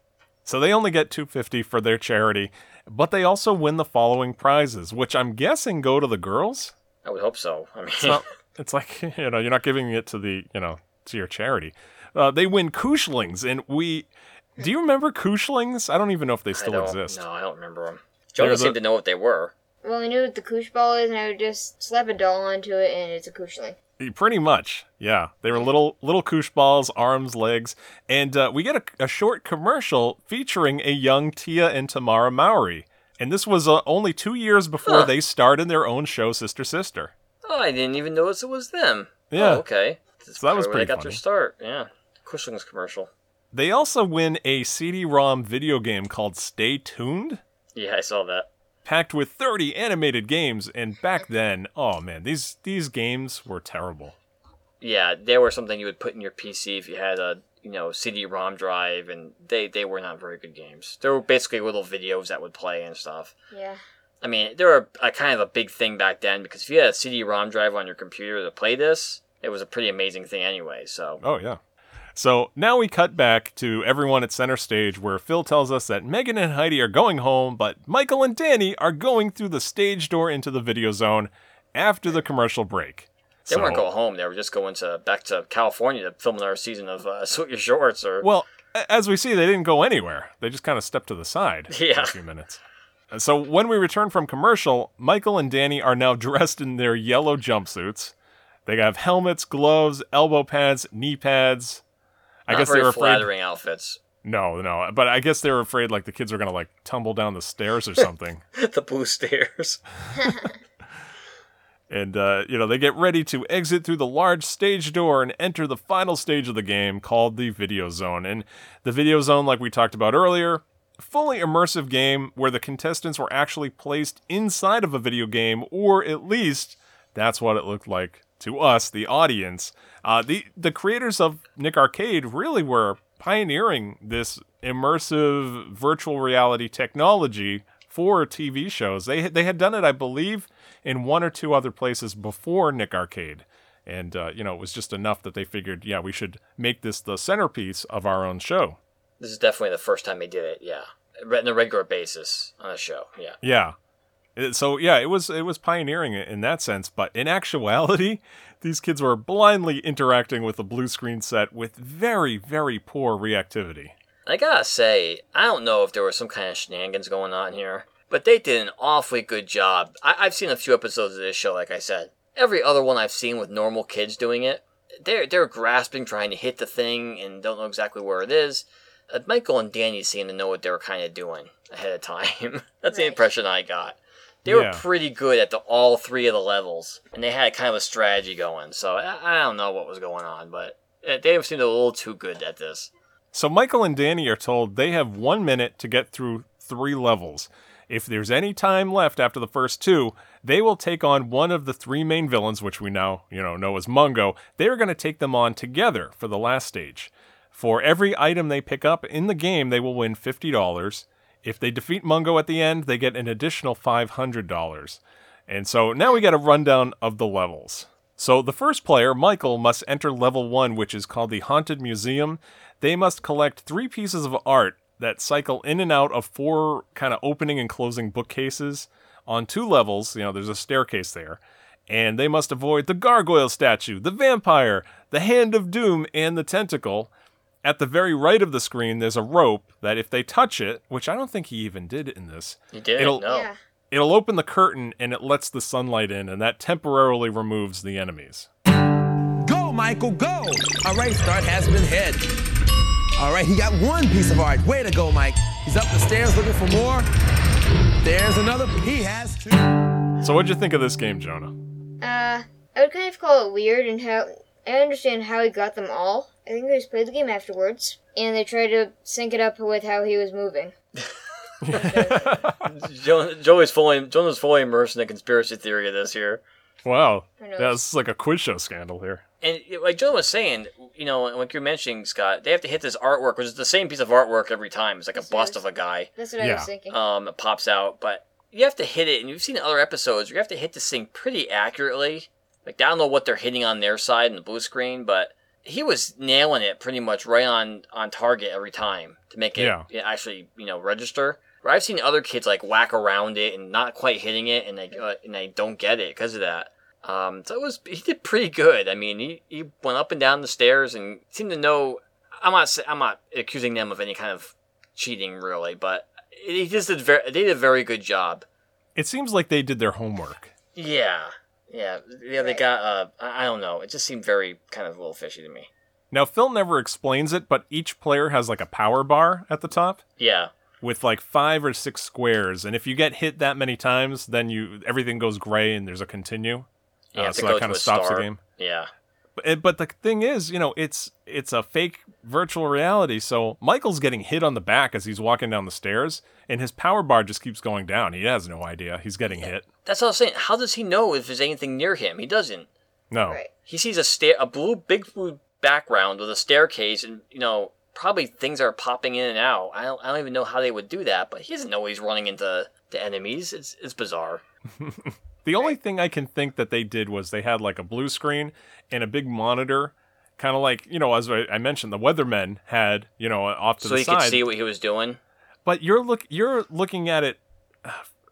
So they only get two hundred fifty dollars for their charity, but they also win the following prizes, which I'm guessing go to the girls? I would hope so. I mean... So- It's like, you know, you're not giving it to the, you know, to your charity. Uh, they win Kooshlings, and we... Do you remember Kooshlings? I don't even know if they still I don't, exist. No, I don't remember them. Jonah the, seemed to know what they were. Well, I knew what the Koosh ball is, and I would just slap a doll onto it, and it's a Kooshling. Pretty much, yeah. They were little little Koosh balls, arms, legs, and uh, we get a, a short commercial featuring a young Tia and Tamara Mowry. And this was uh, only two years before huh. they started their own show, Sister Sister. Oh, I didn't even notice it was them. Yeah. Oh, okay. That's so that was pretty funny. They got their start. Yeah. Kushling's commercial. They also win a C D ROM video game called Stay Tuned. Yeah, I saw that. Packed with thirty animated games, and back then, oh man, these these games were terrible. Yeah, they were something you would put in your P C if you had a you know C D ROM drive, and they, they were not very good games. They were basically little videos that would play and stuff. Yeah. I mean, they were a, a kind of a big thing back then, because if you had a C D ROM drive on your computer to play this, it was a pretty amazing thing anyway, so... Oh, yeah. So, now we cut back to everyone at center stage, where Phil tells us that Megan and Heidi are going home, but Michael and Danny are going through the stage door into the video zone after the commercial break. They so, weren't going home, they were just going to back to California to film another season of uh, Salute Your Shorts, or... Well, as we see, they didn't go anywhere. They just kind of stepped to the side yeah. for a few minutes. So when we return from commercial, Michael and Danny are now dressed in their yellow jumpsuits. They have helmets, gloves, elbow pads, knee pads. I Not guess very they were afraid... flattering outfits. No, no. But I guess they were afraid like the kids are going to like tumble down the stairs or something. The blue stairs. And, uh, you know, they get ready to exit through the large stage door and enter the final stage of the game called the Video Zone. And the Video Zone, like we talked about earlier... fully immersive game where the contestants were actually placed inside of a video game, or at least that's what it looked like to us, the audience. Uh, the the creators of Nick Arcade really were pioneering this immersive virtual reality technology for T V shows. They they had done it, I believe, in one or two other places before Nick Arcade. And, uh, you know, it was just enough that they figured, yeah, we should make this the centerpiece of our own show. This is definitely the first time they did it, yeah. On a regular basis on a show, yeah. Yeah. So, yeah, it was it was pioneering in that sense, but in actuality, these kids were blindly interacting with a blue screen set with very, very poor reactivity. I gotta say, I don't know if there was some kind of shenanigans going on here. But they did an awfully good job. I- I've seen a few episodes of this show, like I said. Every other one I've seen with normal kids doing it, they're, they're grasping, trying to hit the thing, and don't know exactly where it is. Uh, Michael and Danny seem to know what they were kind of doing ahead of time. That's right. The impression I got. They yeah. were pretty good at the all three of the levels, and they had kind of a strategy going. So I, I don't know what was going on, but they seemed a little too good at this. So Michael and Danny are told they have one minute to get through three levels. If there's any time left after the first two, they will take on one of the three main villains, which we now you know know as Mongo. They're going to take them on together for the last stage. For every item they pick up in the game, they will win fifty dollars. If they defeat Mongo at the end, they get an additional five hundred dollars. And so now we got a rundown of the levels. So the first player, Michael, must enter level one, which is called the Haunted Museum. They must collect three pieces of art that cycle in and out of four kind of opening and closing bookcases on two levels. You know, there's a staircase there. And they must avoid the gargoyle statue, the vampire, the hand of doom, and the tentacle. At the very right of the screen, there's a rope that if they touch it, which I don't think he even did in this. He did, it'll, no. Yeah. It'll open the curtain and it lets the sunlight in, and that temporarily removes the enemies. Go, Michael, go! All right, start has been hit. All right, he got one piece of art. Way to go, Mike. He's up the stairs looking for more. There's another. He has two. So what'd you think of this game, Jonah? Uh, I would kind of call it weird and how... I understand how he got them all. I think they just played the game afterwards, and they tried to sync it up with how he was moving. Jonah, Joey's fully, Jonah's fully immersed in the conspiracy theory of this here. Wow. Yeah, this is like a quiz show scandal here. And like Jonah was saying, you know, like you're mentioning, Scott, they have to hit this artwork, which is the same piece of artwork every time. It's like that's a bust was, of a guy. That's what yeah. I was thinking. Um, it pops out, but you have to hit it, and you've seen other episodes, you have to hit this thing pretty accurately. Like, I don't know what they're hitting on their side in the blue screen, but he was nailing it pretty much right on, on target every time to make it yeah. actually, you know, register. Where I've seen other kids, like, whack around it and not quite hitting it, and they uh, and they don't get it because of that. Um, so it was he did pretty good. I mean, he, he went up and down the stairs and seemed to know. I'm not I'm not accusing them of any kind of cheating, really, but he just did very, they did a very good job. It seems like they did their homework. Yeah. Yeah, yeah, they got, uh, I don't know, it just seemed very kind of a little fishy to me. Now, Phil never explains it, but each player has like a power bar at the top. Yeah. With like five or six squares, and if you get hit that many times, then you everything goes gray and there's a continue. Yeah, uh, so that kind of stops star. the game. Yeah. But, but the thing is, you know, it's it's a fake virtual reality, so Michael's getting hit on the back as he's walking down the stairs, and his power bar just keeps going down. He has no idea he's getting yeah. hit. That's what I was saying. How does he know if there's anything near him? He doesn't. No. Right. He sees a stair, a blue, big blue background with a staircase, and, you know, probably things are popping in and out. I don't, I don't even know how they would do that, but he doesn't know he's running into the enemies. It's it's bizarre. The only thing I can think that they did was they had like a blue screen and a big monitor, kind of like, you know, as I mentioned, the weathermen had, you know, off to so the side. So he could see what he was doing. But you're look you're looking at it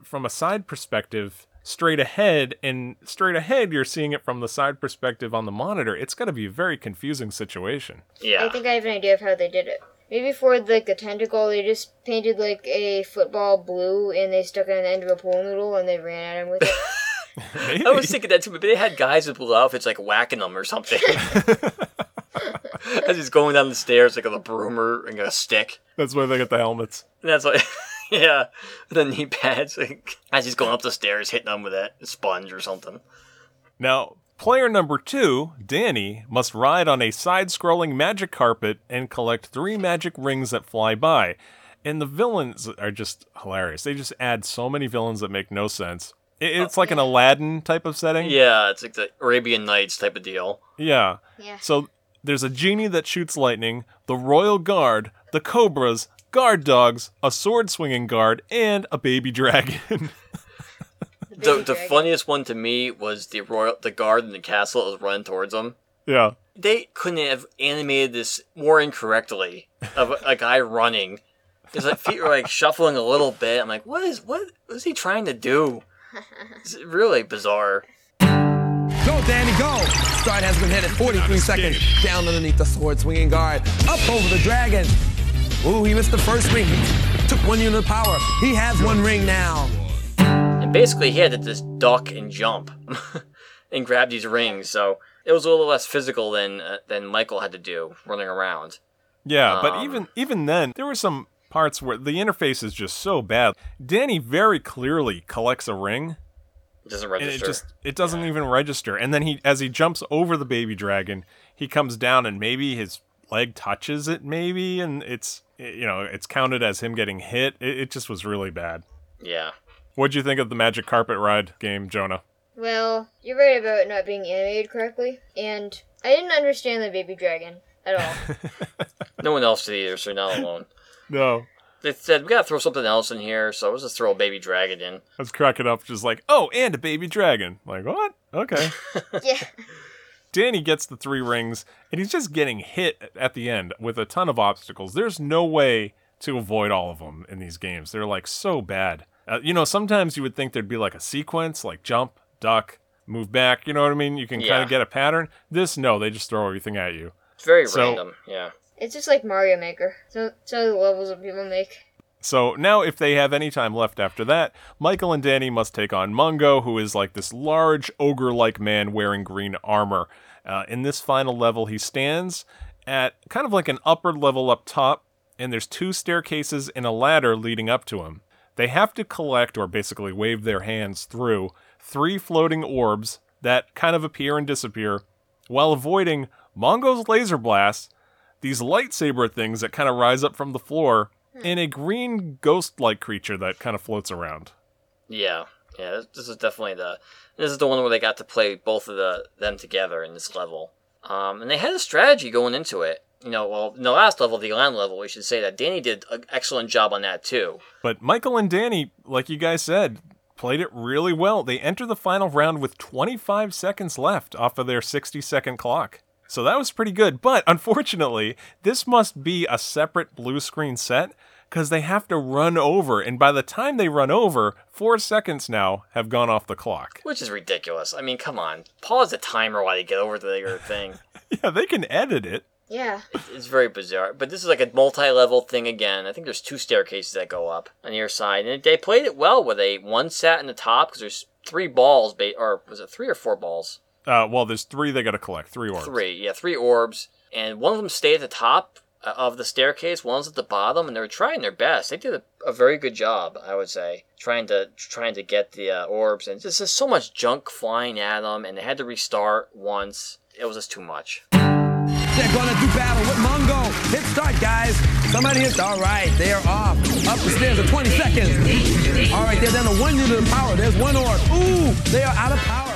from a side perspective, straight ahead, and straight ahead you're seeing it from the side perspective on the monitor. It's got to be a very confusing situation. Yeah. I think I have an idea of how they did it. Maybe for, like, the tentacle, they just painted, like, a football blue, and they stuck it on the end of a pool noodle, and they ran at him with it. Maybe. I was thinking that too, but they had guys with blue outfits like whacking them or something. As he's going down the stairs, like with a broom or and a stick. That's why they got the helmets. And that's why, yeah, the knee pads. Like, as he's going up the stairs, hitting them with that sponge or something. Now, player number two, Danny, must ride on a side-scrolling magic carpet and collect three magic rings that fly by. And the villains are just hilarious. They just add so many villains that make no sense. It's like an Aladdin type of setting. Yeah, it's like the Arabian Nights type of deal. Yeah. Yeah. So there's a genie that shoots lightning, the royal guard, the cobras, guard dogs, a sword-swinging guard, and a baby dragon. the, baby the, dragon. The funniest one to me was the royal, the guard in the castle that was running towards them. Yeah. They couldn't have animated this more incorrectly of a, a guy running. His like, feet were like shuffling a little bit. I'm like, what is what is he trying to do? It's really bizarre. Go, Danny, go! Start has been hit at forty-three seconds. Down underneath the sword swinging guard. Up over the dragon. Ooh, he missed the first swing. took one unit of power. He has one ring now. And basically he had to just duck and jump and grab these rings, so it was a little less physical than uh, than Michael had to do, running around. Yeah, um, but even even then, there were some parts where the interface is just so bad. Danny very clearly collects a ring. It doesn't register. And it just it doesn't yeah. even register. And then he, as he jumps over the baby dragon, he comes down and maybe his leg touches it, maybe, and it's you know it's counted as him getting hit. It, it just was really bad. Yeah. What'd you think of the Magic Carpet Ride game, Jonah? Well, you're right about it not being animated correctly, and I didn't understand the baby dragon at all. No one else did either, so you're not alone. No. They said, we gotta throw something else in here, so let's just throw a baby dragon in. I was cracking up, just like, oh, and a baby dragon. Like, what? Okay. Yeah. Danny gets the three rings, and he's just getting hit at the end with a ton of obstacles. There's no way to avoid all of them in these games. They're, like, so bad. Uh, you know, sometimes you would think there'd be, like, a sequence, like jump, duck, move back, you know what I mean? You can yeah. kind of get a pattern. This, no, they just throw everything at you. It's very so, random, yeah. It's just like Mario Maker. So, so the levels that people make. So now if they have any time left after that, Michael and Danny must take on Mongo, who is like this large ogre-like man wearing green armor. Uh, in this final level, he stands at kind of like an upper level up top, and there's two staircases and a ladder leading up to him. They have to collect, or basically wave their hands through, three floating orbs that kind of appear and disappear while avoiding Mongo's laser blasts, these lightsaber things that kind of rise up from the floor, and a green ghost-like creature that kind of floats around. Yeah, yeah, this is definitely the... This is the one where they got to play both of the them together in this level. Um, and they had a strategy going into it. You know, well, in the last level, the land level, we should say that Danny did an excellent job on that, too. But Michael and Danny, like you guys said, played it really well. They enter the final round with twenty-five seconds left off of their sixty-second clock. So that was pretty good. But unfortunately, this must be a separate blue screen set because they have to run over. And by the time they run over, four seconds now have gone off the clock. Which is ridiculous. I mean, come on. Pause the timer while you get over to the other thing. Yeah, they can edit it. Yeah. It's very bizarre. But this is like a multi-level thing again. I think there's two staircases that go up on your side. And they played it well where they one sat in the top because there's three balls. Or was it three or four balls? Uh, well, there's three they got to collect. Three orbs. Three, yeah, three orbs. And one of them stayed at the top of the staircase. One's at the bottom. And they were trying their best. They did a, a very good job, I would say, trying to trying to get the uh, orbs. And there's just so much junk flying at them. And they had to restart once. It was just too much. They're gonna do battle with Mongo. Hit start, guys. Somebody hits. All right, they are off. Up the stairs in twenty seconds. All right, they're down to one unit of power. There's one orb. Ooh, they are out of power.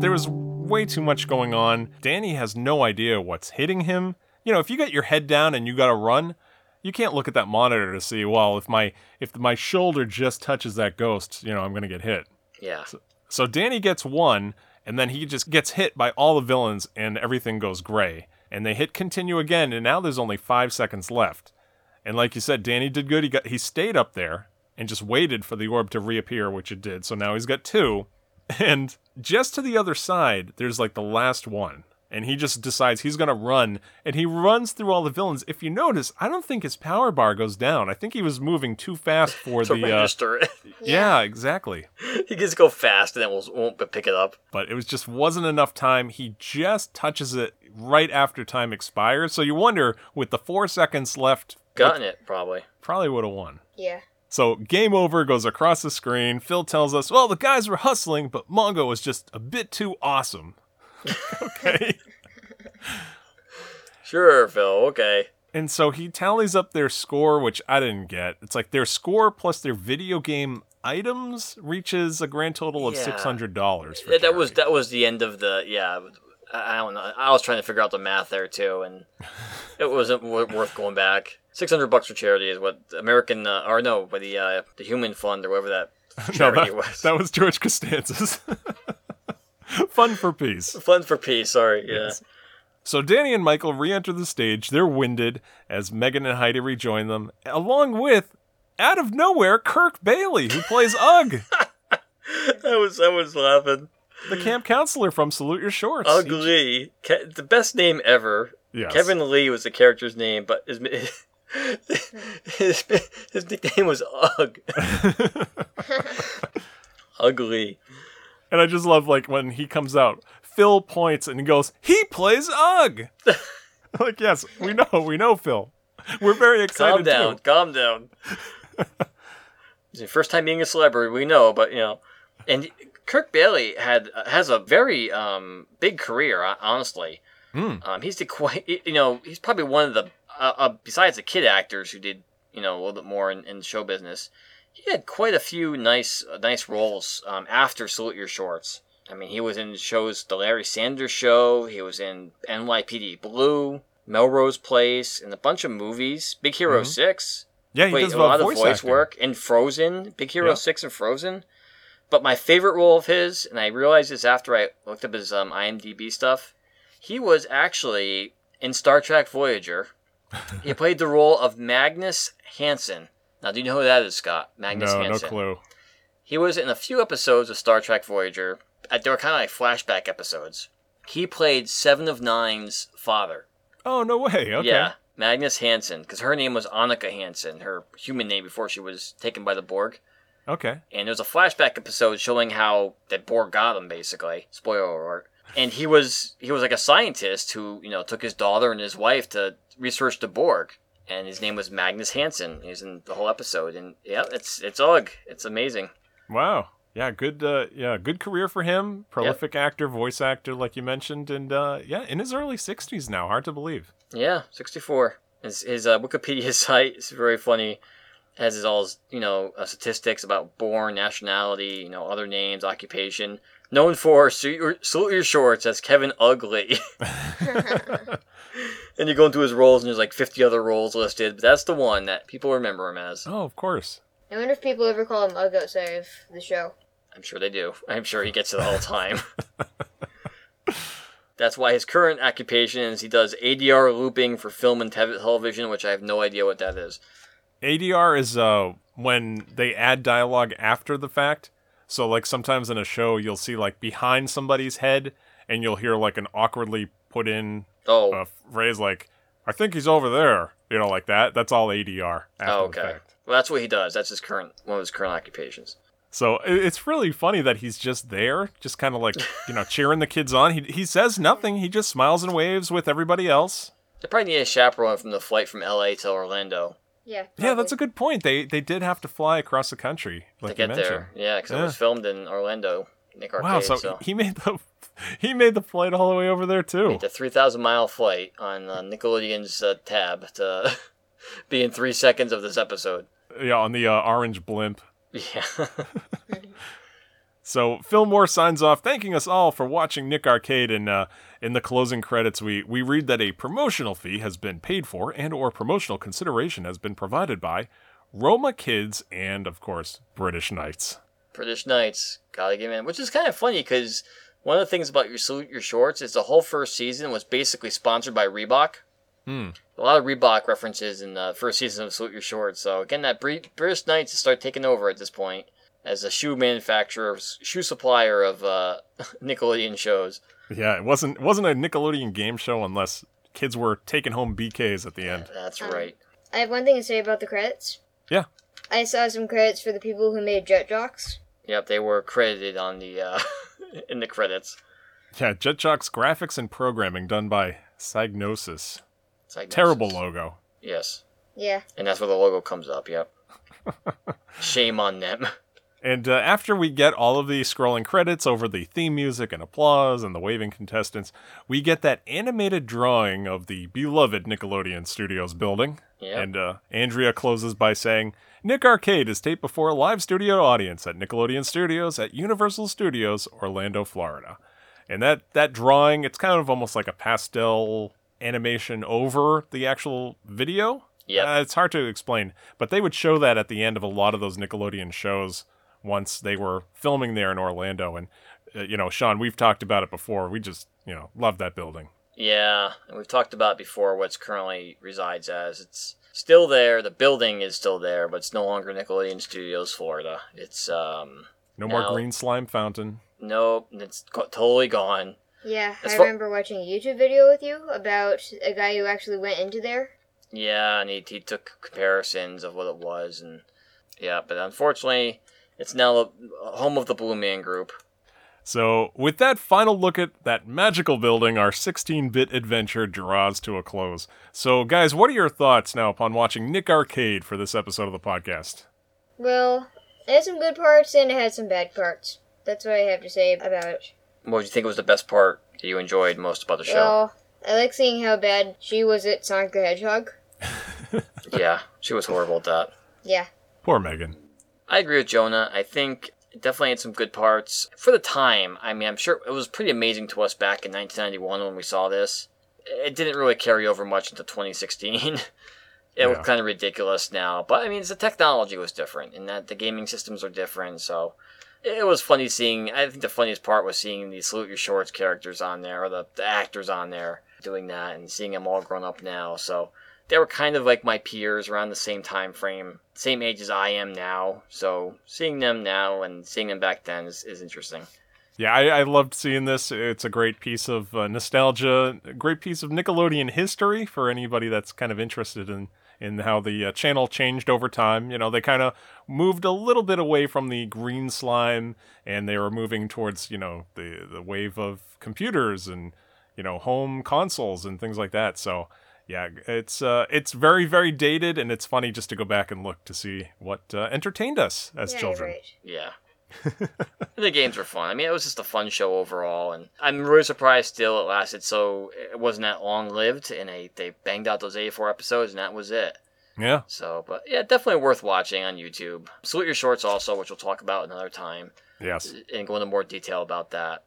There was way too much going on. Danny has no idea what's hitting him. You know, if you got your head down and you gotta run, you can't look at that monitor to see, well, if my if my shoulder just touches that ghost, you know, I'm gonna get hit. Yeah. So, so Danny gets one. And then he just gets hit by all the villains, and everything goes gray. And they hit continue again, and now there's only five seconds left. And like you said, Danny did good. He got he stayed up there and just waited for the orb to reappear, which it did. So now he's got two. And just to the other side, there's like the last one. And he just decides he's going to run, and he runs through all the villains. If you notice, I don't think his power bar goes down. I think he was moving too fast for to the... register uh, it. Yeah, exactly. He just go fast, and then we'll, won't pick it up. But it was just wasn't enough time. He just touches it right after time expires. So you wonder, with the four seconds left... Gotten it, probably. Probably would have won. Yeah. So game over goes across the screen. Phil tells us, well, the guys were hustling, but Mongo was just a bit too awesome. Okay. Sure, Phil, okay. And so he tallies up their score, which I didn't get. It's like their score plus their video game items reaches a grand total of yeah. six hundred dollars. For that, that was that was the end of the, yeah, I don't know. I was trying to figure out the math there, too, and it wasn't worth going back. six hundred bucks for charity is what the American, uh, or no, by the, uh, the Human Fund or whatever that charity no, that, was. That was George Costanza's. Fund for Peace. Fund for Peace, sorry, yeah. Yes. So Danny and Michael re-enter the stage. They're winded as Megan and Heidi rejoin them, along with, out of nowhere, Kirk Bailey, who plays Ugg. I was, I was laughing. The camp counselor from Salute Your Shorts. Ugg Lee. Ke- the best name ever. Yes. Kevin Lee was the character's name, but his, his, his nickname was Ugg. Ugly. And I just love, like, when he comes out, Phil points and he goes, "He plays Ugg." Like, yes, we know, we know, Phil. We're very excited. Calm down, too. calm down. It's your first time being a celebrity, we know, but you know. And Kirk Bailey had has a very um, big career, honestly. Mm. Um, he's the quite, you know, he's probably one of the uh, uh, besides the kid actors who did, you know, a little bit more in, in show business. He had quite a few nice uh, nice roles um, after Salute Your Shorts. I mean, he was in shows, The Larry Sanders Show. He was in N Y P D Blue, Melrose Place, and a bunch of movies. Big Hero mm-hmm. six. Yeah, he Wait, does a lot of voice, voice work. And Frozen. Big Hero yeah. six and Frozen. But my favorite role of his, and I realized this after I looked up his um, IMDb stuff, he was actually in Star Trek Voyager. He played the role of Magnus Hansen. Now, do you know who that is, Scott? Magnus no, Hansen. No clue. He was in a few episodes of Star Trek Voyager. They were kind of like flashback episodes. He played Seven of Nine's father. Oh, no way. Okay. Yeah, Magnus Hansen, because her name was Annika Hansen, her human name before she was taken by the Borg. Okay. And there was a flashback episode showing how that Borg got him, basically. Spoiler alert. And he was he was like a scientist who, you know, took his daughter and his wife to research the Borg. And his name was Magnus Hansen. He was in the whole episode, and yeah, it's it's Ugg. It's amazing. Wow. Yeah. Good. Uh, yeah. Good career for him. Prolific yep. actor, voice actor, like you mentioned, and uh, yeah, in his early sixties now. Hard to believe. Yeah, sixty-four. His, his uh, Wikipedia site is very funny. It has his all you know uh, statistics about born, nationality, you know, other names, occupation. Known for Salute Your Shorts as Kevin Ugly. And you go into his roles, and there's like fifty other roles listed, but that's the one that people remember him as. Oh, of course. I wonder if people ever call him Ugg outside of the show. I'm sure they do. I'm sure he gets it all the time. That's why his current occupation is he does A D R looping for film and te- television, which I have no idea what that is. A D R is uh, when they add dialogue after the fact. So, like, sometimes in a show, you'll see, like, behind somebody's head, and you'll hear, like, an awkwardly put-in oh. uh, phrase, like, "I think he's over there," you know, like that. That's all A D R. Oh, okay. Well, that's what he does. That's his current, one of his current occupations. So, it's really funny that he's just there, just kind of, like, you know, cheering the kids on. He he says nothing. He just smiles and waves with everybody else. They probably need a chaperone from the flight from L A to Orlando. Yeah, probably. Yeah, that's a good point. They they did have to fly across the country, like to get you mentioned. There. Yeah, because yeah. it was filmed in Orlando, Nick Arcade. Wow, so, so he made the he made the flight all the way over there too. He made the three thousand mile flight on uh, Nickelodeon's uh, tab to be in three seconds of this episode. Yeah, on the uh, orange blimp. Yeah. So Phil Moore signs off, thanking us all for watching Nick Arcade, and uh, in the closing credits, we, we read that a promotional fee has been paid for and or promotional consideration has been provided by Roma Kids and, of course, British Knights. British Knights, gotta get in, which is kind of funny because one of the things about your Salute Your Shorts is the whole first season was basically sponsored by Reebok. Hmm. A lot of Reebok references in the first season of Salute Your Shorts, so again, that British Knights start taking over at this point. As a shoe manufacturer, shoe supplier of uh, Nickelodeon shows. Yeah, it wasn't wasn't a Nickelodeon game show unless kids were taking home B Ks at the end. Yeah, that's right. Um, I have one thing to say about the credits. Yeah. I saw some credits for the people who made Jet Jocks. Yep, they were credited on the uh, in the credits. Yeah, Jet Jocks graphics and programming done by Psygnosis. Psygnosis. Terrible logo. Yes. Yeah. And that's where the logo comes up. Yep. Shame on them. And uh, after we get all of the scrolling credits over the theme music and applause and the waving contestants, we get that animated drawing of the beloved Nickelodeon Studios building. Yep. And uh, Andrea closes by saying, "Nick Arcade is taped before a live studio audience at Nickelodeon Studios at Universal Studios, Orlando, Florida." And that, that drawing, it's kind of almost like a pastel animation over the actual video. Yeah, uh, it's hard to explain, but they would show that at the end of a lot of those Nickelodeon shows once they were filming there in Orlando. And, uh, you know, Sean, we've talked about it before. We just, you know, love that building. Yeah, and we've talked about before what's currently resides as. It's still there. The building is still there, but it's no longer Nickelodeon Studios, Florida. It's, um... No now, more green slime fountain. No, it's co- totally gone. Yeah, As I far- remember watching a YouTube video with you about a guy who actually went into there. Yeah, and he, he took comparisons of what it was, and yeah, but unfortunately, it's now a home of the Blue Man Group. So, with that final look at that magical building, our sixteen-bit adventure draws to a close. So, guys, what are your thoughts now upon watching Nick Arcade for this episode of the podcast? Well, it had some good parts, and it had some bad parts. That's what I have to say about it. What did you think was the best part that you enjoyed most about the show? Well, I like seeing how bad she was at Sonic the Hedgehog. Yeah, she was horrible at that. Yeah. Poor Megan. I agree with Jonah. I think it definitely had some good parts. For the time, I mean, I'm sure it was pretty amazing to us back in nineteen ninety-one when we saw this. It didn't really carry over much into twenty sixteen. It yeah. was kind of ridiculous now. But, I mean, it's the technology was different and that the gaming systems are different. So it was funny seeing, I think the funniest part was seeing the Salute Your Shorts characters on there, or the, the actors on there doing that, and seeing them all grown up now. So they were kind of like my peers around the same time frame, same age as I am now. So seeing them now and seeing them back then is, is interesting. Yeah, I, I loved seeing this. It's a great piece of uh, nostalgia, a great piece of Nickelodeon history for anybody that's kind of interested in, in how the uh, channel changed over time. You know, they kind of moved a little bit away from the green slime, and they were moving towards, you know, the, the wave of computers and, you know, home consoles and things like that. So yeah, it's uh, it's very, very dated, and it's funny just to go back and look to see what uh, entertained us as yeah, children. Right. Yeah. The games were fun. I mean, it was just a fun show overall, and I'm really surprised still it lasted so, it wasn't that long-lived, and they, they banged out those eighty-four episodes, and that was it. Yeah. So, but yeah, definitely worth watching on YouTube. Salute Your Shorts also, which we'll talk about another time. Yes. And go into more detail about that.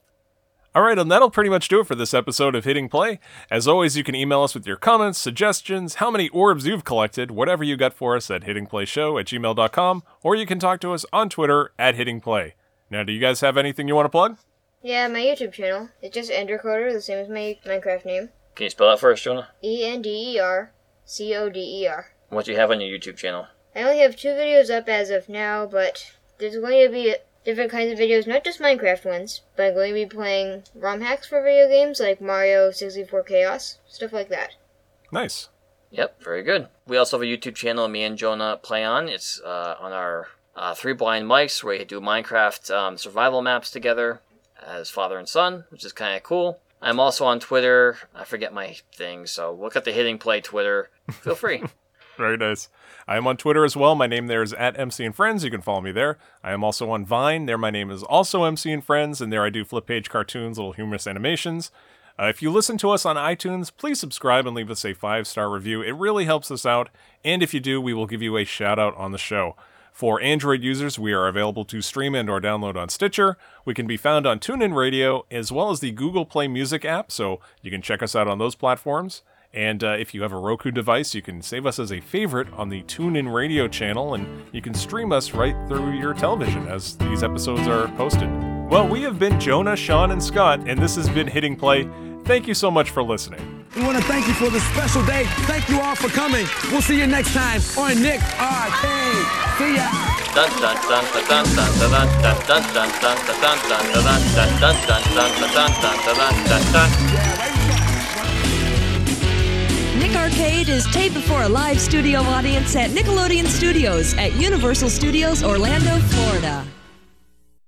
All right, and that'll pretty much do it for this episode of Hitting Play. As always, you can email us with your comments, suggestions, how many orbs you've collected, whatever you got for us at hitting play show at gmail dot com, or you can talk to us on Twitter at Hitting Play. Now, do you guys have anything you want to plug? Yeah, my YouTube channel. It's just Endercoder, the same as my Minecraft name. Can you spell that for us, Jonah? E N D E R C O D E R. What do you have on your YouTube channel? I only have two videos up as of now, but there's going to be different kinds of videos, not just Minecraft ones, but I'm going to be playing ROM hacks for video games like Mario sixty-four Chaos, stuff like that. Nice. Yep, very good. We also have a YouTube channel me and Jonah play on. It's uh, on our uh, Three Blind Mics, where we do Minecraft um, survival maps together as father and son, which is kind of cool. I'm also on Twitter. I forget my thing, so look at the Hitting Play Twitter. Feel free. Very nice. I am on Twitter as well. My name there is at M C and Friends. You can follow me there. I am also on Vine. There my name is also M C and Friends, and there I do flip page cartoons, little humorous animations. Uh, if you listen to us on iTunes, please subscribe and leave us a five-star review. It really helps us out, and if you do, we will give you a shout-out on the show. For Android users, we are available to stream and or download on Stitcher. We can be found on TuneIn Radio, as well as the Google Play Music app, so you can check us out on those platforms. And uh, if you have a Roku device, you can save us as a favorite on the TuneIn Radio channel, and you can stream us right through your television as these episodes are posted. Well, we have been Jonah, Sean, and Scott, and this has been Hitting Play. Thank you so much for listening. We want to thank you for this special day. Thank you all for coming. We'll see you next time on Nick Arcade. See ya. Dun dun dun dun dun dun dun dun dun dun dun dun dun dun dun dun dun dun. Nick Arcade is taped before a live studio audience at Nickelodeon Studios at Universal Studios, Orlando, Florida.